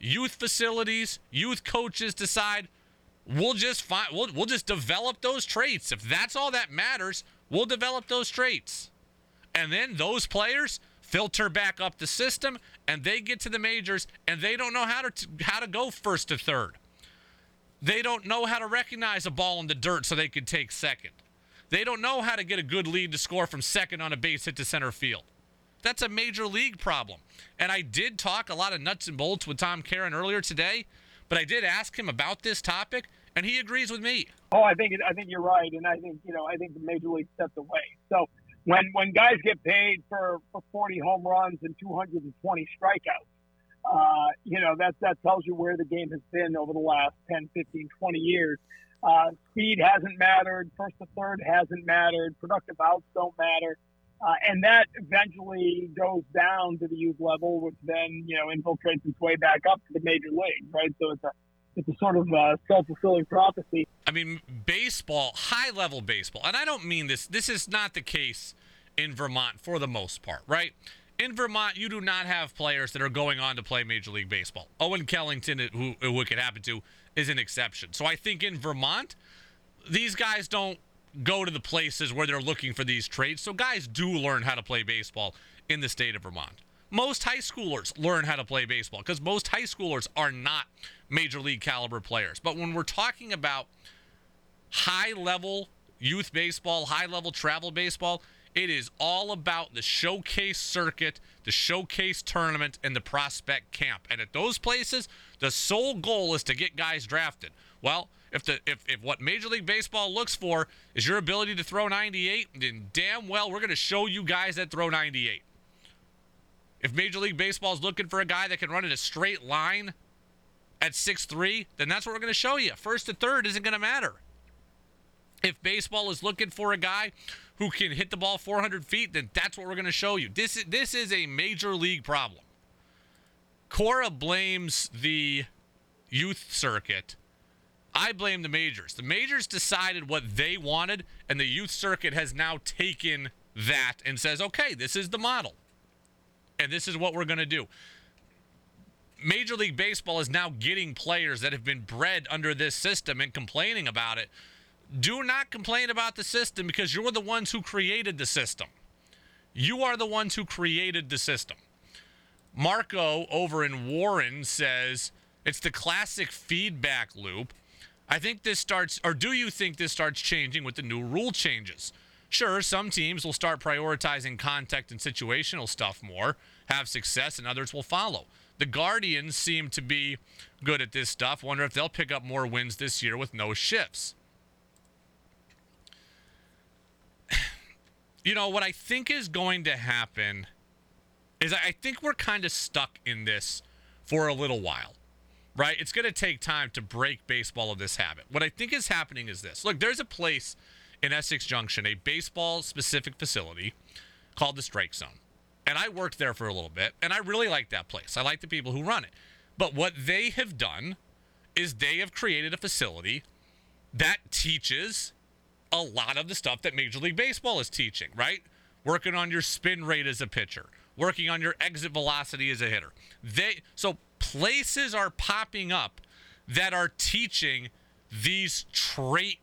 Youth facilities, youth coaches decide we'll just develop those traits. If that's all that matters, we'll develop those traits. And then those players filter back up the system and they get to the majors and they don't know how to go first to third. They don't know how to recognize a ball in the dirt so they can take second. They don't know how to get a good lead to score from second on a base hit to center field. That's a major league problem. And I did talk a lot of nuts and bolts with Tom Caron earlier today, but I did ask him about this topic, and he agrees with me. Oh, I think you're right, and I think the major league stepped away. So when guys get paid for 40 home runs and 220 strikeouts, that tells you where the game has been over the last 10, 15, 20 years. Speed hasn't mattered. First to third hasn't mattered. Productive outs don't matter. And that eventually goes down to the youth level, which then, infiltrates its way back up to the major league, right? So it's a sort of self-fulfilling prophecy. I mean, baseball, high-level baseball, and I don't mean this. This is not the case in Vermont for the most part, right? In Vermont, you do not have players that are going on to play Major League Baseball. Owen Kellington, who it could happen to, is an exception. So I think in Vermont, these guys don't go to the places where they're looking for these trades. So guys do learn how to play baseball in the state of Vermont. Most high schoolers learn how to play baseball because most high schoolers are not major league caliber players. But when we're talking about high level youth baseball, high level travel baseball, it is all about the showcase circuit, the showcase tournament, and the prospect camp. And at those places, the sole goal is to get guys drafted. Well, if what Major League Baseball looks for is your ability to throw 98, then damn well we're going to show you guys that throw 98. If Major League Baseball is looking for a guy that can run in a straight line at 6'3", then that's what we're going to show you. First to third isn't going to matter. If baseball is looking for a guy who can hit the ball 400 feet, then that's what we're going to show you. This is a major league problem. Cora blames the youth circuit. I blame the majors. The majors decided what they wanted, and the youth circuit has now taken that and says, okay, this is the model, and this is what we're going to do. Major League Baseball is now getting players that have been bred under this system and complaining about it. Do not complain about the system because you're the ones who created the system. You are the ones who created the system. Marco over in Warren says, it's the classic feedback loop. Do you think this starts changing with the new rule changes? Sure, some teams will start prioritizing contact and situational stuff more, have success, and others will follow. The Guardians seem to be good at this stuff. Wonder if they'll pick up more wins this year with no shifts. What I think is going to happen is I think we're kind of stuck in this for a little while, right? It's going to take time to break baseball of this habit. What I think is happening is this. Look, there's a place in Essex Junction, a baseball-specific facility called the Strike Zone. And I worked there for a little bit, and I really like that place. I like the people who run it. But what they have done is they have created a facility that teaches a lot of the stuff that Major League Baseball is teaching, right? Working on your spin rate as a pitcher, working on your exit velocity as a hitter. So places are popping up that are teaching these trait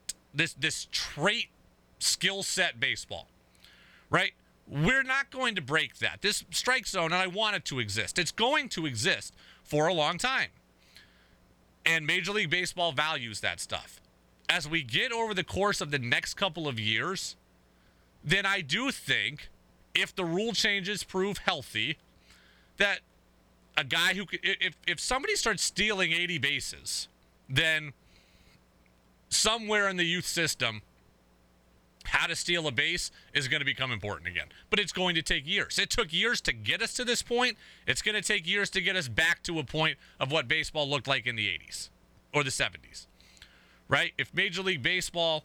skill set baseball, right? We're not going to break that. This Strike Zone, and I want it to exist. It's going to exist for a long time. And Major League Baseball values that stuff. As we get over the course of the next couple of years, then I do think if the rule changes prove healthy, that a guy who could, if somebody starts stealing 80 bases, then somewhere in the youth system, how to steal a base is going to become important again. But it's going to take years. It took years to get us to this point. It's going to take years to get us back to a point of what baseball looked like in the 80s or the 70s, right? If Major League Baseball,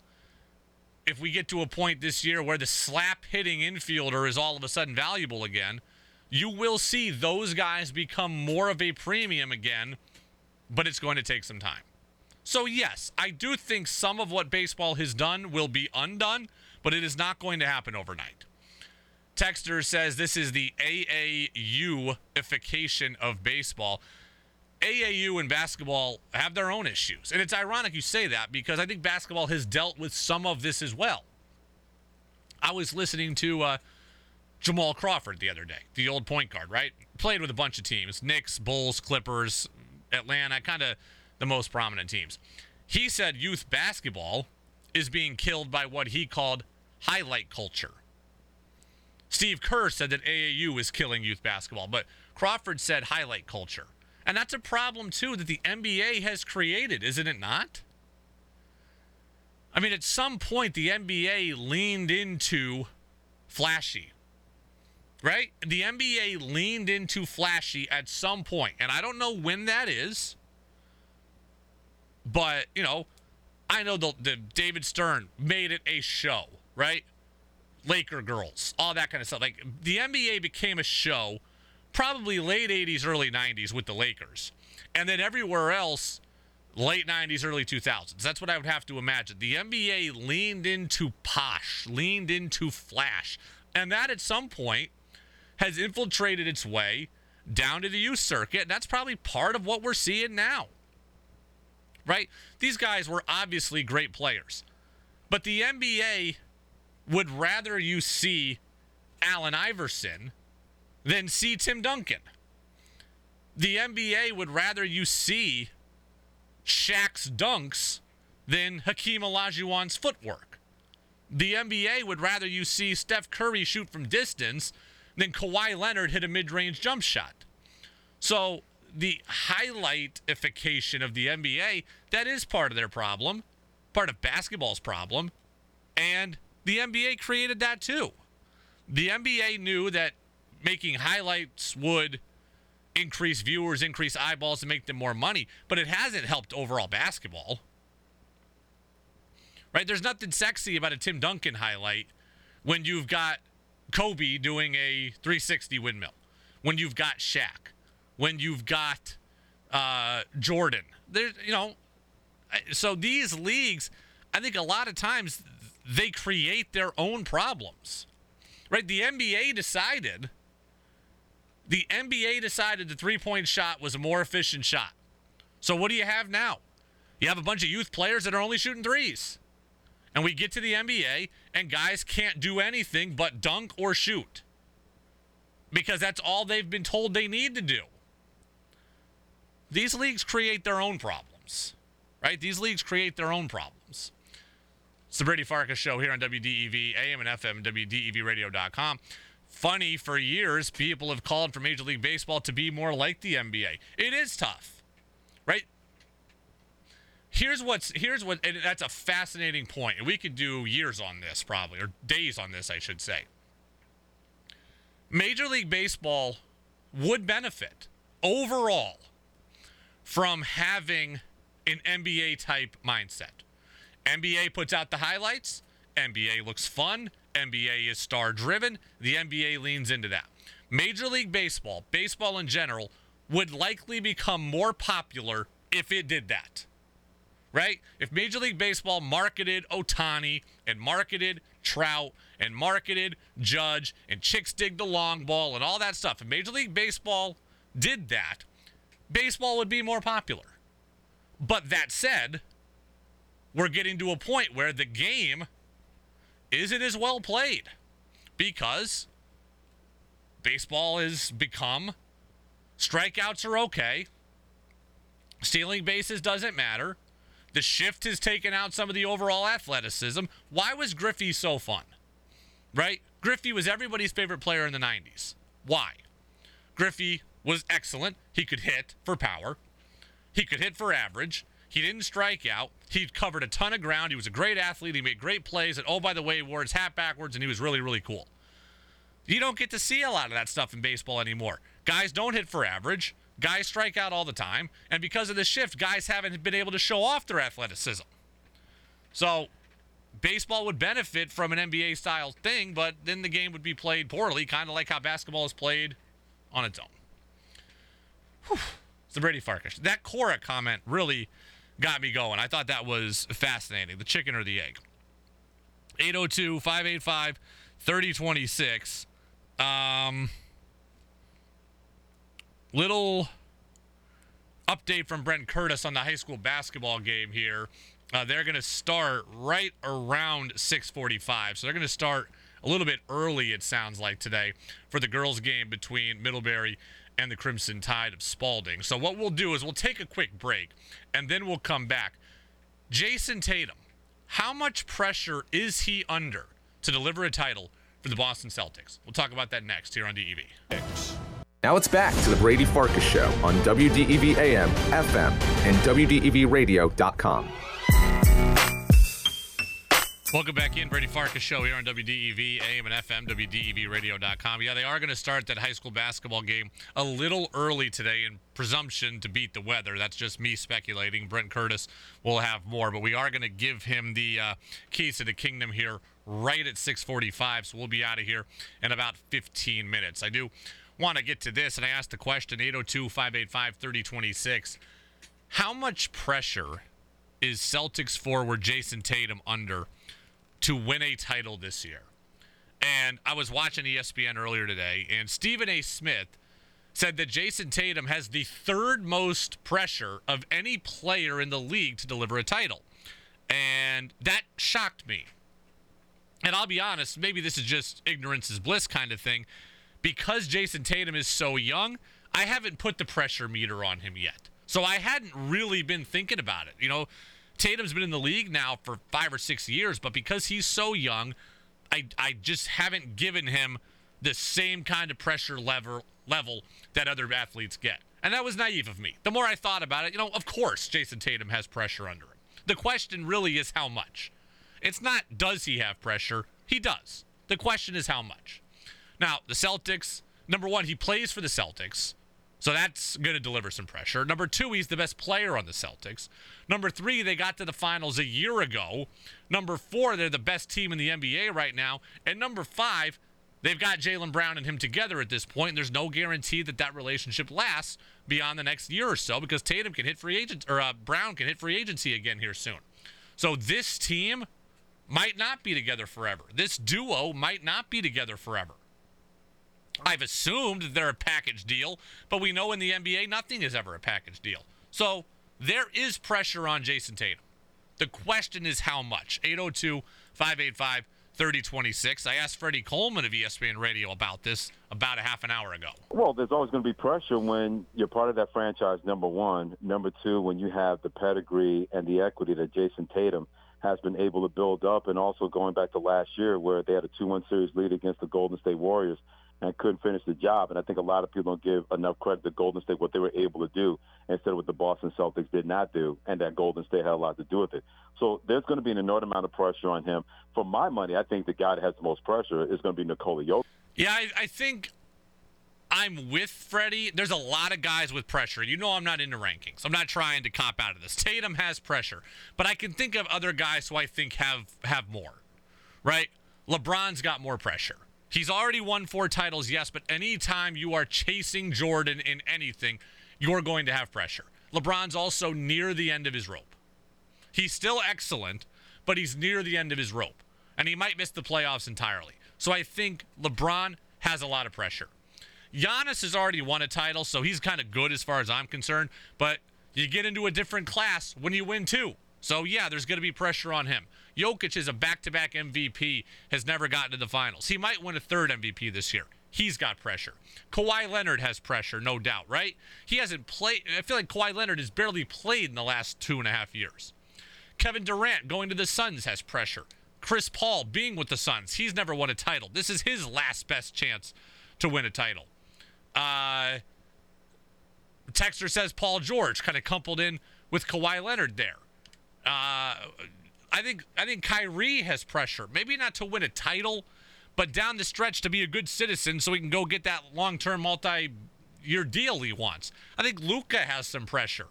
if we get to a point this year where the slap-hitting infielder is all of a sudden valuable again, you will see those guys become more of a premium again, but it's going to take some time. So, yes, I do think some of what baseball has done will be undone, but it is not going to happen overnight. Texter says this is the AAU-ification of baseball. AAU and basketball have their own issues. And it's ironic you say that because I think basketball has dealt with some of this as well. I was listening to Jamal Crawford the other day, the old point guard, right? Played with a bunch of teams, Knicks, Bulls, Clippers, Atlanta, kind of the most prominent teams. He said youth basketball is being killed by what he called highlight culture. Steve Kerr said that AAU is killing youth basketball, but Crawford said highlight culture. And that's a problem, too, that the NBA has created, isn't it not? I mean, at some point, the NBA leaned into flashy, right? The NBA leaned into flashy at some point, and I don't know when that is. But, you know, I know the David Stern made it a show, right? Laker girls, all that kind of stuff. Like, the NBA became a show probably late 80s, early 90s with the Lakers. And then everywhere else, late 90s, early 2000s. That's what I would have to imagine. The NBA leaned into posh, leaned into flash. And that, at some point, has infiltrated its way down to the youth circuit. And that's probably part of what we're seeing now. Right? These guys were obviously great players. But the NBA would rather you see Allen Iverson than see Tim Duncan. The NBA would rather you see Shaq's dunks than Hakeem Olajuwon's footwork. The NBA would rather you see Steph Curry shoot from distance than Kawhi Leonard hit a mid-range jump shot. So the highlightification of the NBA, that is part of their problem, part of basketball's problem, and the NBA created that too. The NBA knew that making highlights would increase viewers, increase eyeballs, and make them more money, but it hasn't helped overall basketball. Right? There's nothing sexy about a Tim Duncan highlight when you've got Kobe doing a 360 windmill, when you've got Shaq, when you've got Jordan. There's, you know, so these leagues, I think a lot of times they create their own problems, right? The NBA decided the three-point shot was a more efficient shot. So what do you have now? You have a bunch of youth players that are only shooting threes. And we get to the NBA, and guys can't do anything but dunk or shoot because that's all they've been told they need to do. These leagues create their own problems, right? These leagues create their own problems. It's the Brady Farkas Show here on WDEV, AM and FM, WDEVradio.com. Funny, for years, people have called for Major League Baseball to be more like the NBA. It is tough, right? Here's what, and that's a fascinating point. We could do years on this probably, or days on this, I should say. Major League Baseball would benefit overall from having an NBA-type mindset. NBA puts out the highlights. NBA looks fun. NBA is star-driven. The NBA leans into that. Major League Baseball, baseball in general, would likely become more popular if it did that, right? If Major League Baseball marketed Ohtani and marketed Trout and marketed Judge and Chicks Dig the Long Ball and all that stuff, if Major League Baseball did that, baseball would be more popular. But that said, we're getting to a point where the game isn't as well played because baseball has become strikeouts are okay. Stealing bases doesn't matter. The shift has taken out some of the overall athleticism. Why was Griffey so fun? Right? Griffey was everybody's favorite player in the 90s. Why? Griffey was excellent. He could hit for power. He could hit for average. He didn't strike out. He covered a ton of ground. He was a great athlete. He made great plays. And oh, by the way, he wore his hat backwards, and he was really, really cool. You don't get to see a lot of that stuff in baseball anymore. Guys don't hit for average. Guys strike out all the time. And because of the shift, guys haven't been able to show off their athleticism. So baseball would benefit from an NBA-style thing, but then the game would be played poorly, kind of like how basketball is played on its own. Whew. It's the Brady Farkas. That Cora comment really got me going. I thought that was fascinating. The chicken or the egg. 802-585-3026. Little update from Brent Curtis on the high school basketball game here. They're going to start right around 6:45. So they're going to start a little bit early, it sounds like, today for the girls' game between Middlebury and the Crimson Tide of Spalding. So what we'll do is we'll take a quick break, and then we'll come back. Jayson Tatum, how much pressure is he under to deliver a title for the Boston Celtics? We'll talk about that next here on DEV. Now it's back to the Brady Farkas Show on WDEV AM, FM, and WDEVradio.com. Welcome back in. Brady Farkas Show here on WDEV AM and FM, WDEVradio.com. Yeah, they are going to start that high school basketball game a little early today in presumption to beat the weather. That's just me speculating. Brent Curtis will have more, but we are going to give him the keys to the kingdom here right at 6:45, so we'll be out of here in about 15 minutes. I do want to get to this, and I asked the question, 802-585-3026. How much pressure is Celtics forward Jayson Tatum under to win a title this year? And I was watching ESPN earlier today, and Stephen A. Smith said that Jayson Tatum has the third most pressure of any player in the league to deliver a title. And that shocked me. And I'll be honest, maybe this is just ignorance is bliss kind of thing. Because Jayson Tatum is so young, I haven't put the pressure meter on him yet. So I hadn't really been thinking about it. You know, Tatum's been in the league now for 5 or 6 years, but because he's so young, I just haven't given him the same kind of pressure level that other athletes get. And that was naive of me. The more I thought about it, you know, of course Jayson Tatum has pressure under him. The question really is how much. It's not does he have pressure. He does. The question is how much. Now, the Celtics, number one, he plays for the Celtics, so that's going to deliver some pressure. Number two, he's the best player on the Celtics. Number three, they got to the finals a year ago. Number four, they're the best team in the NBA right now. And number five, they've got Jaylen Brown and him together at this point, and there's no guarantee that that relationship lasts beyond the next year or so because Tatum can hit free agent, or Brown can hit free agency again here soon. So this team might not be together forever. This duo might not be together forever. I've assumed that they're a package deal, but we know in the NBA nothing is ever a package deal. So there is pressure on Jayson Tatum. The question is how much. 802-585-3026. I asked Freddie Coleman of ESPN Radio about this about a half an hour ago. Well, there's always going to be pressure when you're part of that franchise, number one. Number two, when you have the pedigree and the equity that Jayson Tatum has been able to build up, and also going back to last year where they had a 2-1 series lead against the Golden State Warriors and couldn't finish the job. And I think a lot of people don't give enough credit to Golden State, what they were able to do instead of what the Boston Celtics did not do, and that Golden State had a lot to do with it. So there's going to be an enormous amount of pressure on him. For my money, I think the guy that has the most pressure is going to be Nikola Jokic. Yeah, I think I'm with Freddie. There's a lot of guys with pressure. You know I'm not into rankings. I'm not trying to cop out of this. Tatum has pressure. But I can think of other guys who I think have more. right? LeBron's got more pressure. He's already won 4 titles, yes, but anytime you are chasing Jordan in anything, you're going to have pressure. LeBron's also near the end of his rope. He's still excellent, but he's near the end of his rope, and he might miss the playoffs entirely. So I think LeBron has a lot of pressure. Giannis has already won a title, so he's kind of good as far as I'm concerned, but you get into a different class when you win 2. So, yeah, there's going to be pressure on him. Jokic is a back-to-back MVP, has never gotten to the finals. He might win a 3rd MVP this year. He's got pressure. Kawhi Leonard has pressure, no doubt, right? He hasn't played. I feel like Kawhi Leonard has barely played in the last 2.5 years. Kevin Durant going to the Suns has pressure. Chris Paul being with the Suns, he's never won a title. This is his last best chance to win a title. Texter says Paul George kind of coupled in with Kawhi Leonard there. I think Kyrie has pressure. Maybe not to win a title, but down the stretch to be a good citizen so he can go get that long-term multi-year deal he wants. I think Luka has some pressure,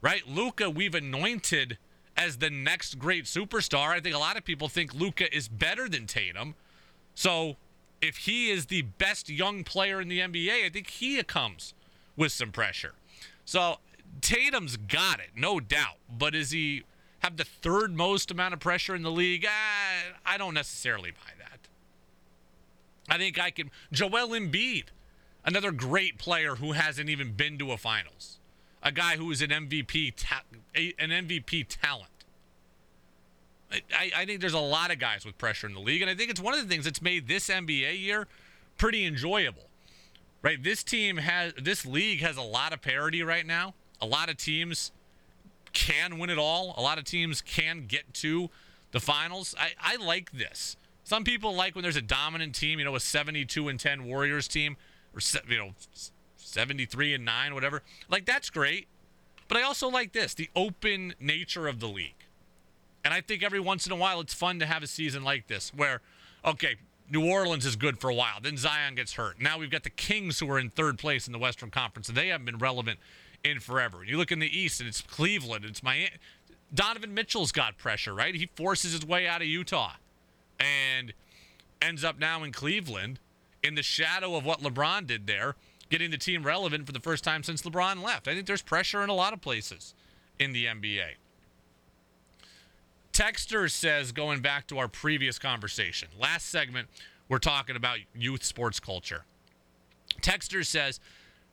right? Luka we've anointed as the next great superstar. I think a lot of people think Luka is better than Tatum. So if he is the best young player in the NBA, I think he comes with some pressure. So Tatum's got it, no doubt. But is he... have the 3rd most amount of pressure in the league? I don't necessarily buy that. I think I can... Joel Embiid, another great player who hasn't even been to a finals. A guy who is an MVP talent. I think there's a lot of guys with pressure in the league, and I think it's one of the things that's made this NBA year pretty enjoyable. Right? This league has a lot of parity right now. A lot of teams can win it all. A lot of teams can get to the finals. I like this. Some people like when there's a dominant team, you know, a 72-10 Warriors team, or 73-9, whatever. Like, that's great. But I also like this, the open nature of the league. And I think every once in a while it's fun to have a season like this where, okay, New Orleans is good for a while. Then Zion gets hurt. Now we've got the Kings, who are in 3rd place in the Western Conference, and they haven't been relevant in forever. You look in the East, and it's Cleveland, it's Miami. Donovan Mitchell's got pressure, right? He forces his way out of Utah and ends up now in Cleveland in the shadow of what LeBron did there, getting the team relevant for the first time since LeBron left. I think there's pressure in a lot of places in the NBA. Texter says, going back to our previous conversation, last segment, we're talking about youth sports culture. Texter says,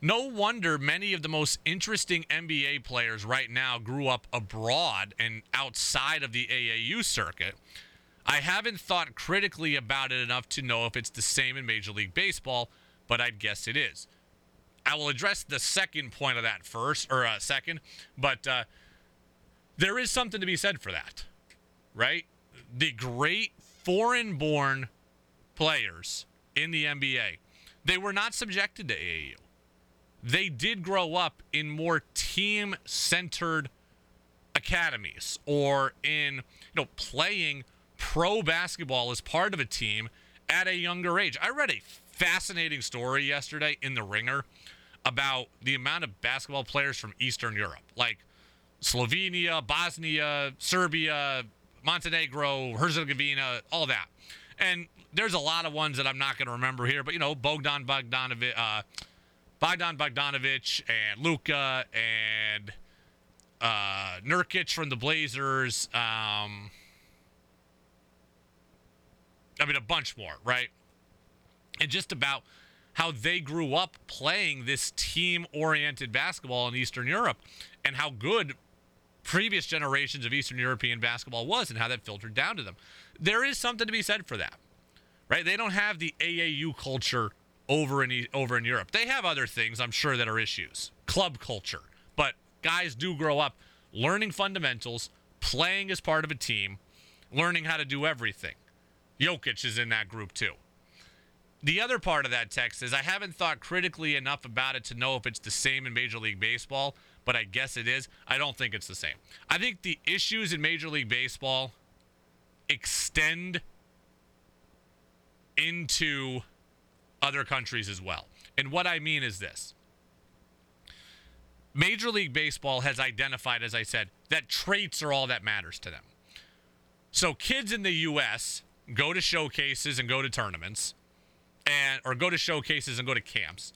no wonder many of the most interesting NBA players right now grew up abroad and outside of the AAU circuit. I haven't thought critically about it enough to know if it's the same in Major League Baseball, but I'd guess it is. I will address the second point of that first, or second, but there is something to be said for that, right? The great foreign-born players in the NBA, they were not subjected to AAU. They did grow up in more team-centered academies, or in, playing pro basketball as part of a team at a younger age. I read a fascinating story yesterday in The Ringer about the amount of basketball players from Eastern Europe, like Slovenia, Bosnia, Serbia, Montenegro, Herzegovina, all that. And there's a lot of ones that I'm not going to remember here, but, Bogdan Bogdanovic and Luka and Nurkic from the Blazers. A bunch more, right? And just about how they grew up playing this team-oriented basketball in Eastern Europe, and how good previous generations of Eastern European basketball was, and how that filtered down to them. There is something to be said for that, right? They don't have the AAU culture over in Europe. They have other things, I'm sure, that are issues. Club culture. But guys do grow up learning fundamentals, playing as part of a team, learning how to do everything. Jokic is in that group too. The other part of that text is, I haven't thought critically enough about it to know if it's the same in Major League Baseball, but I guess it is. I don't think it's the same. I think the issues in Major League Baseball extend into other countries as well. And what I mean is this. Major League Baseball has identified, as I said, that traits are all that matters to them. So kids in the U.S. go to showcases and go to tournaments, or go to showcases and go to camps,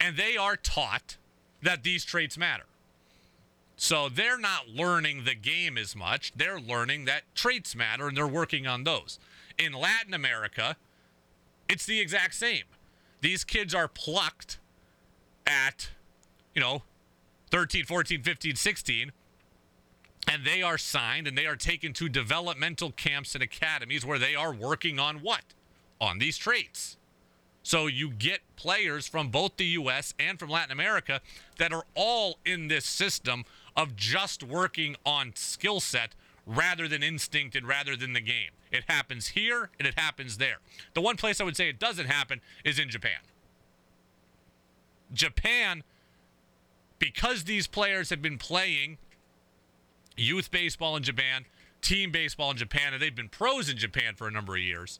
and they are taught that these traits matter. So they're not learning the game as much. They're learning that traits matter, and they're working on those. In Latin America, it's the exact same. These kids are plucked at, 13, 14, 15, 16, and they are signed and they are taken to developmental camps and academies where they are working on what? On these traits. So you get players from both the U.S. and from Latin America that are all in this system of just working on skill set rather than instinct and rather than the game. It happens here and it happens there. The one place I would say it doesn't happen is in Japan. Japan, because these players have been playing youth baseball in Japan, team baseball in Japan, and they've been pros in Japan for a number of years,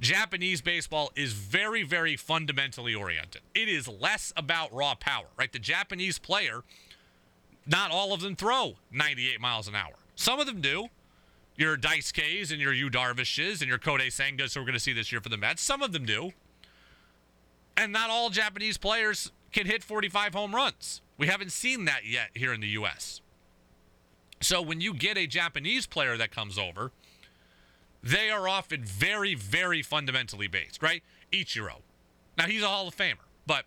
Japanese baseball is very, very fundamentally oriented. It is less about raw power, right? The Japanese player, not all of them throw 98 miles an hour. Some of them do. Your Daisuke's and your Yu Darvishes and your Kode Senga's who we're going to see this year for the Mets. Some of them do. And not all Japanese players can hit 45 home runs. We haven't seen that yet here in the U.S. So when you get a Japanese player that comes over, they are often very, very fundamentally based, right? Ichiro. Now, he's a Hall of Famer, but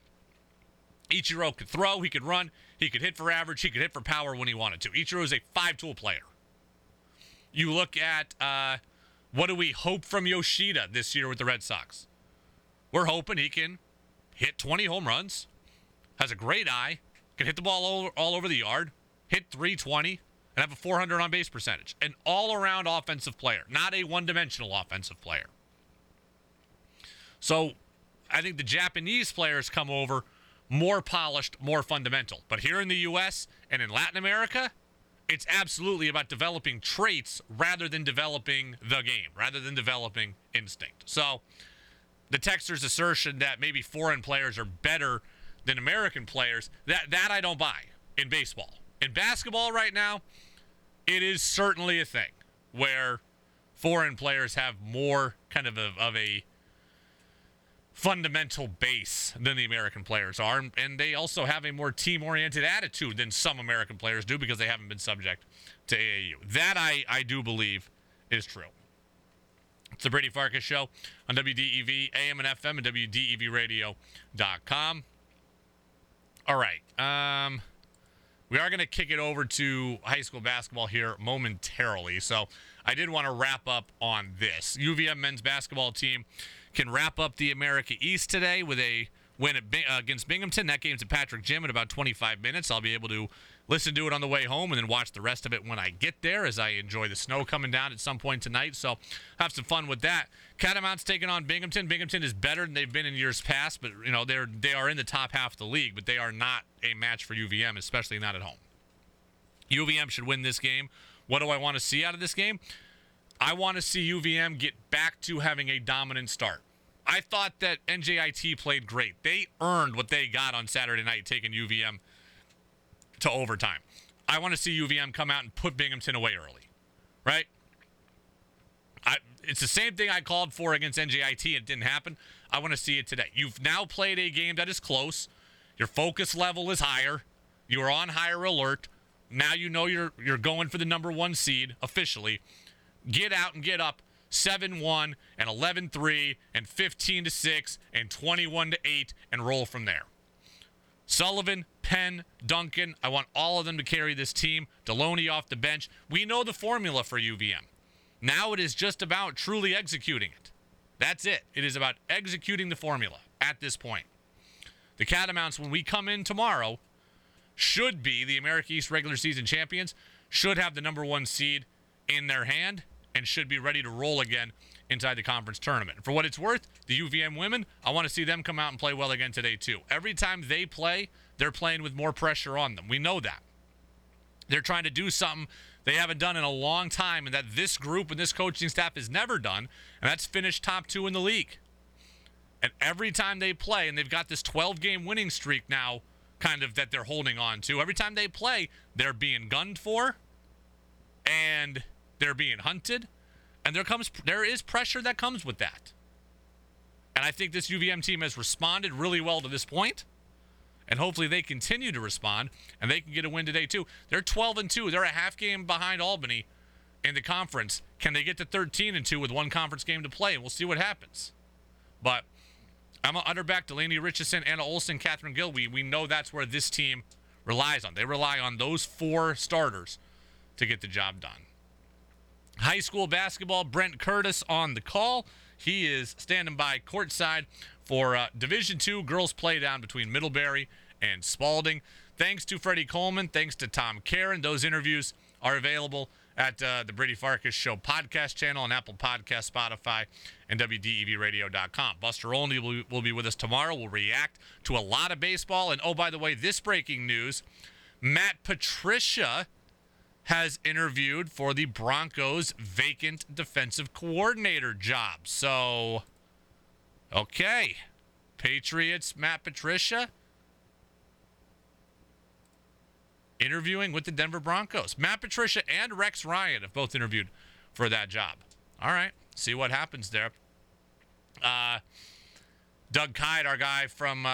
Ichiro could throw, he could run, he could hit for average, he could hit for power when he wanted to. Ichiro is a five-tool player. You look at what do we hope from Yoshida this year with the Red Sox? We're hoping he can hit 20 home runs, has a great eye, can hit the ball all over the yard, hit 320, and have a 400 on-base percentage. An all-around offensive player, not a one-dimensional offensive player. So I think the Japanese players come over more polished, more fundamental. But here in the U.S. and in Latin America, it's absolutely about developing traits rather than developing the game, rather than developing instinct. So the texter's assertion that maybe foreign players are better than American players, that I don't buy in baseball. In basketball right now, it is certainly a thing where foreign players have more kind of a fundamental base than the American players are, and they also have a more team-oriented attitude than some American players do because they haven't been subject to AAU. That I do believe is true. It's the Brady Farkas Show on WDEV AM and FM and WDEVradio.com. All right. We are going to kick it over to high school basketball here momentarily, so I did want to wrap up on this. UVM men's basketball team can wrap up the America East today with a win against Binghamton. That game's at Patrick Gym in about 25 minutes. I'll be able to listen to it on the way home and then watch the rest of it when I get there, as I enjoy the snow coming down at some point tonight. So have some fun with that. Catamounts taking on Binghamton. Binghamton is better than they've been in years past, but they are in the top half of the league, but they are not a match for UVM, especially not at home. UVM should win this game. What do I want to see out of this game? I want to see UVM get back to having a dominant start. I thought that NJIT played great. They earned what they got on Saturday night, taking UVM to overtime. I want to see UVM come out and put Binghamton away early, right? It's the same thing I called for against NJIT. It didn't happen. I want to see it today. You've now played a game that is close. Your focus level is higher. You are on higher alert. Now you know you're going for the number one seed officially. Get out and get up 7-1 and 11-3 and 15-6 and 21-8 and roll from there. Sullivan, Penn, Duncan, I want all of them to carry this team. Deloney off the bench. We know the formula for UVM. Now it is just about truly executing it. That's it. It is about executing the formula at this point. The Catamounts, when we come in tomorrow, should be the America East regular season champions, should have the number one seed in their hand, and should be ready to roll again inside the conference tournament. For what it's worth, the UVM women, I want to see them come out and play well again today too. Every time they play, they're playing with more pressure on them. We know that. They're trying to do something they haven't done in a long time, and that this group and this coaching staff has never done, and that's finished top two in the league. And every time they play, and they've got this 12-game winning streak now kind of that they're holding on to, every time they play, they're being gunned for, and they're being hunted, And there is pressure that comes with that. And I think this UVM team has responded really well to this point. And hopefully they continue to respond and they can get a win today too. They're 12-2. They're a half game behind Albany in the conference. Can they get to 13-2 with one conference game to play? We'll see what happens. But I'm an underback, Delaney Richardson, Anna Olson, Catherine Gill. We know that's where this team relies on. They rely on those four starters to get the job done. High school basketball, Brent Curtis on the call. He is standing by courtside for Division II girls play down between Middlebury and Spalding. Thanks to Freddie Coleman. Thanks to Tom Caron. Those interviews are available at the Brady Farkas Show podcast channel on Apple Podcasts, Spotify, and WDEVradio.com. Buster Olney will be with us tomorrow. We'll react to a lot of baseball. And, oh, by the way, this breaking news, Matt Patricia has interviewed for the Broncos' vacant defensive coordinator job. So, okay, Patriots, Matt Patricia interviewing with the Denver Broncos. Matt Patricia and Rex Ryan have both interviewed for that job. All right, see what happens there. Doug Kide, our guy from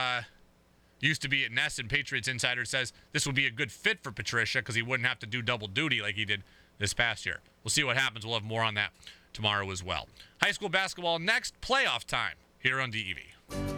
used to be at Ness and Patriots Insider, says this would be a good fit for Patricia because he wouldn't have to do double duty like he did this past year. We'll see what happens. We'll have more on that tomorrow as well. High school basketball next, playoff time here on DEV.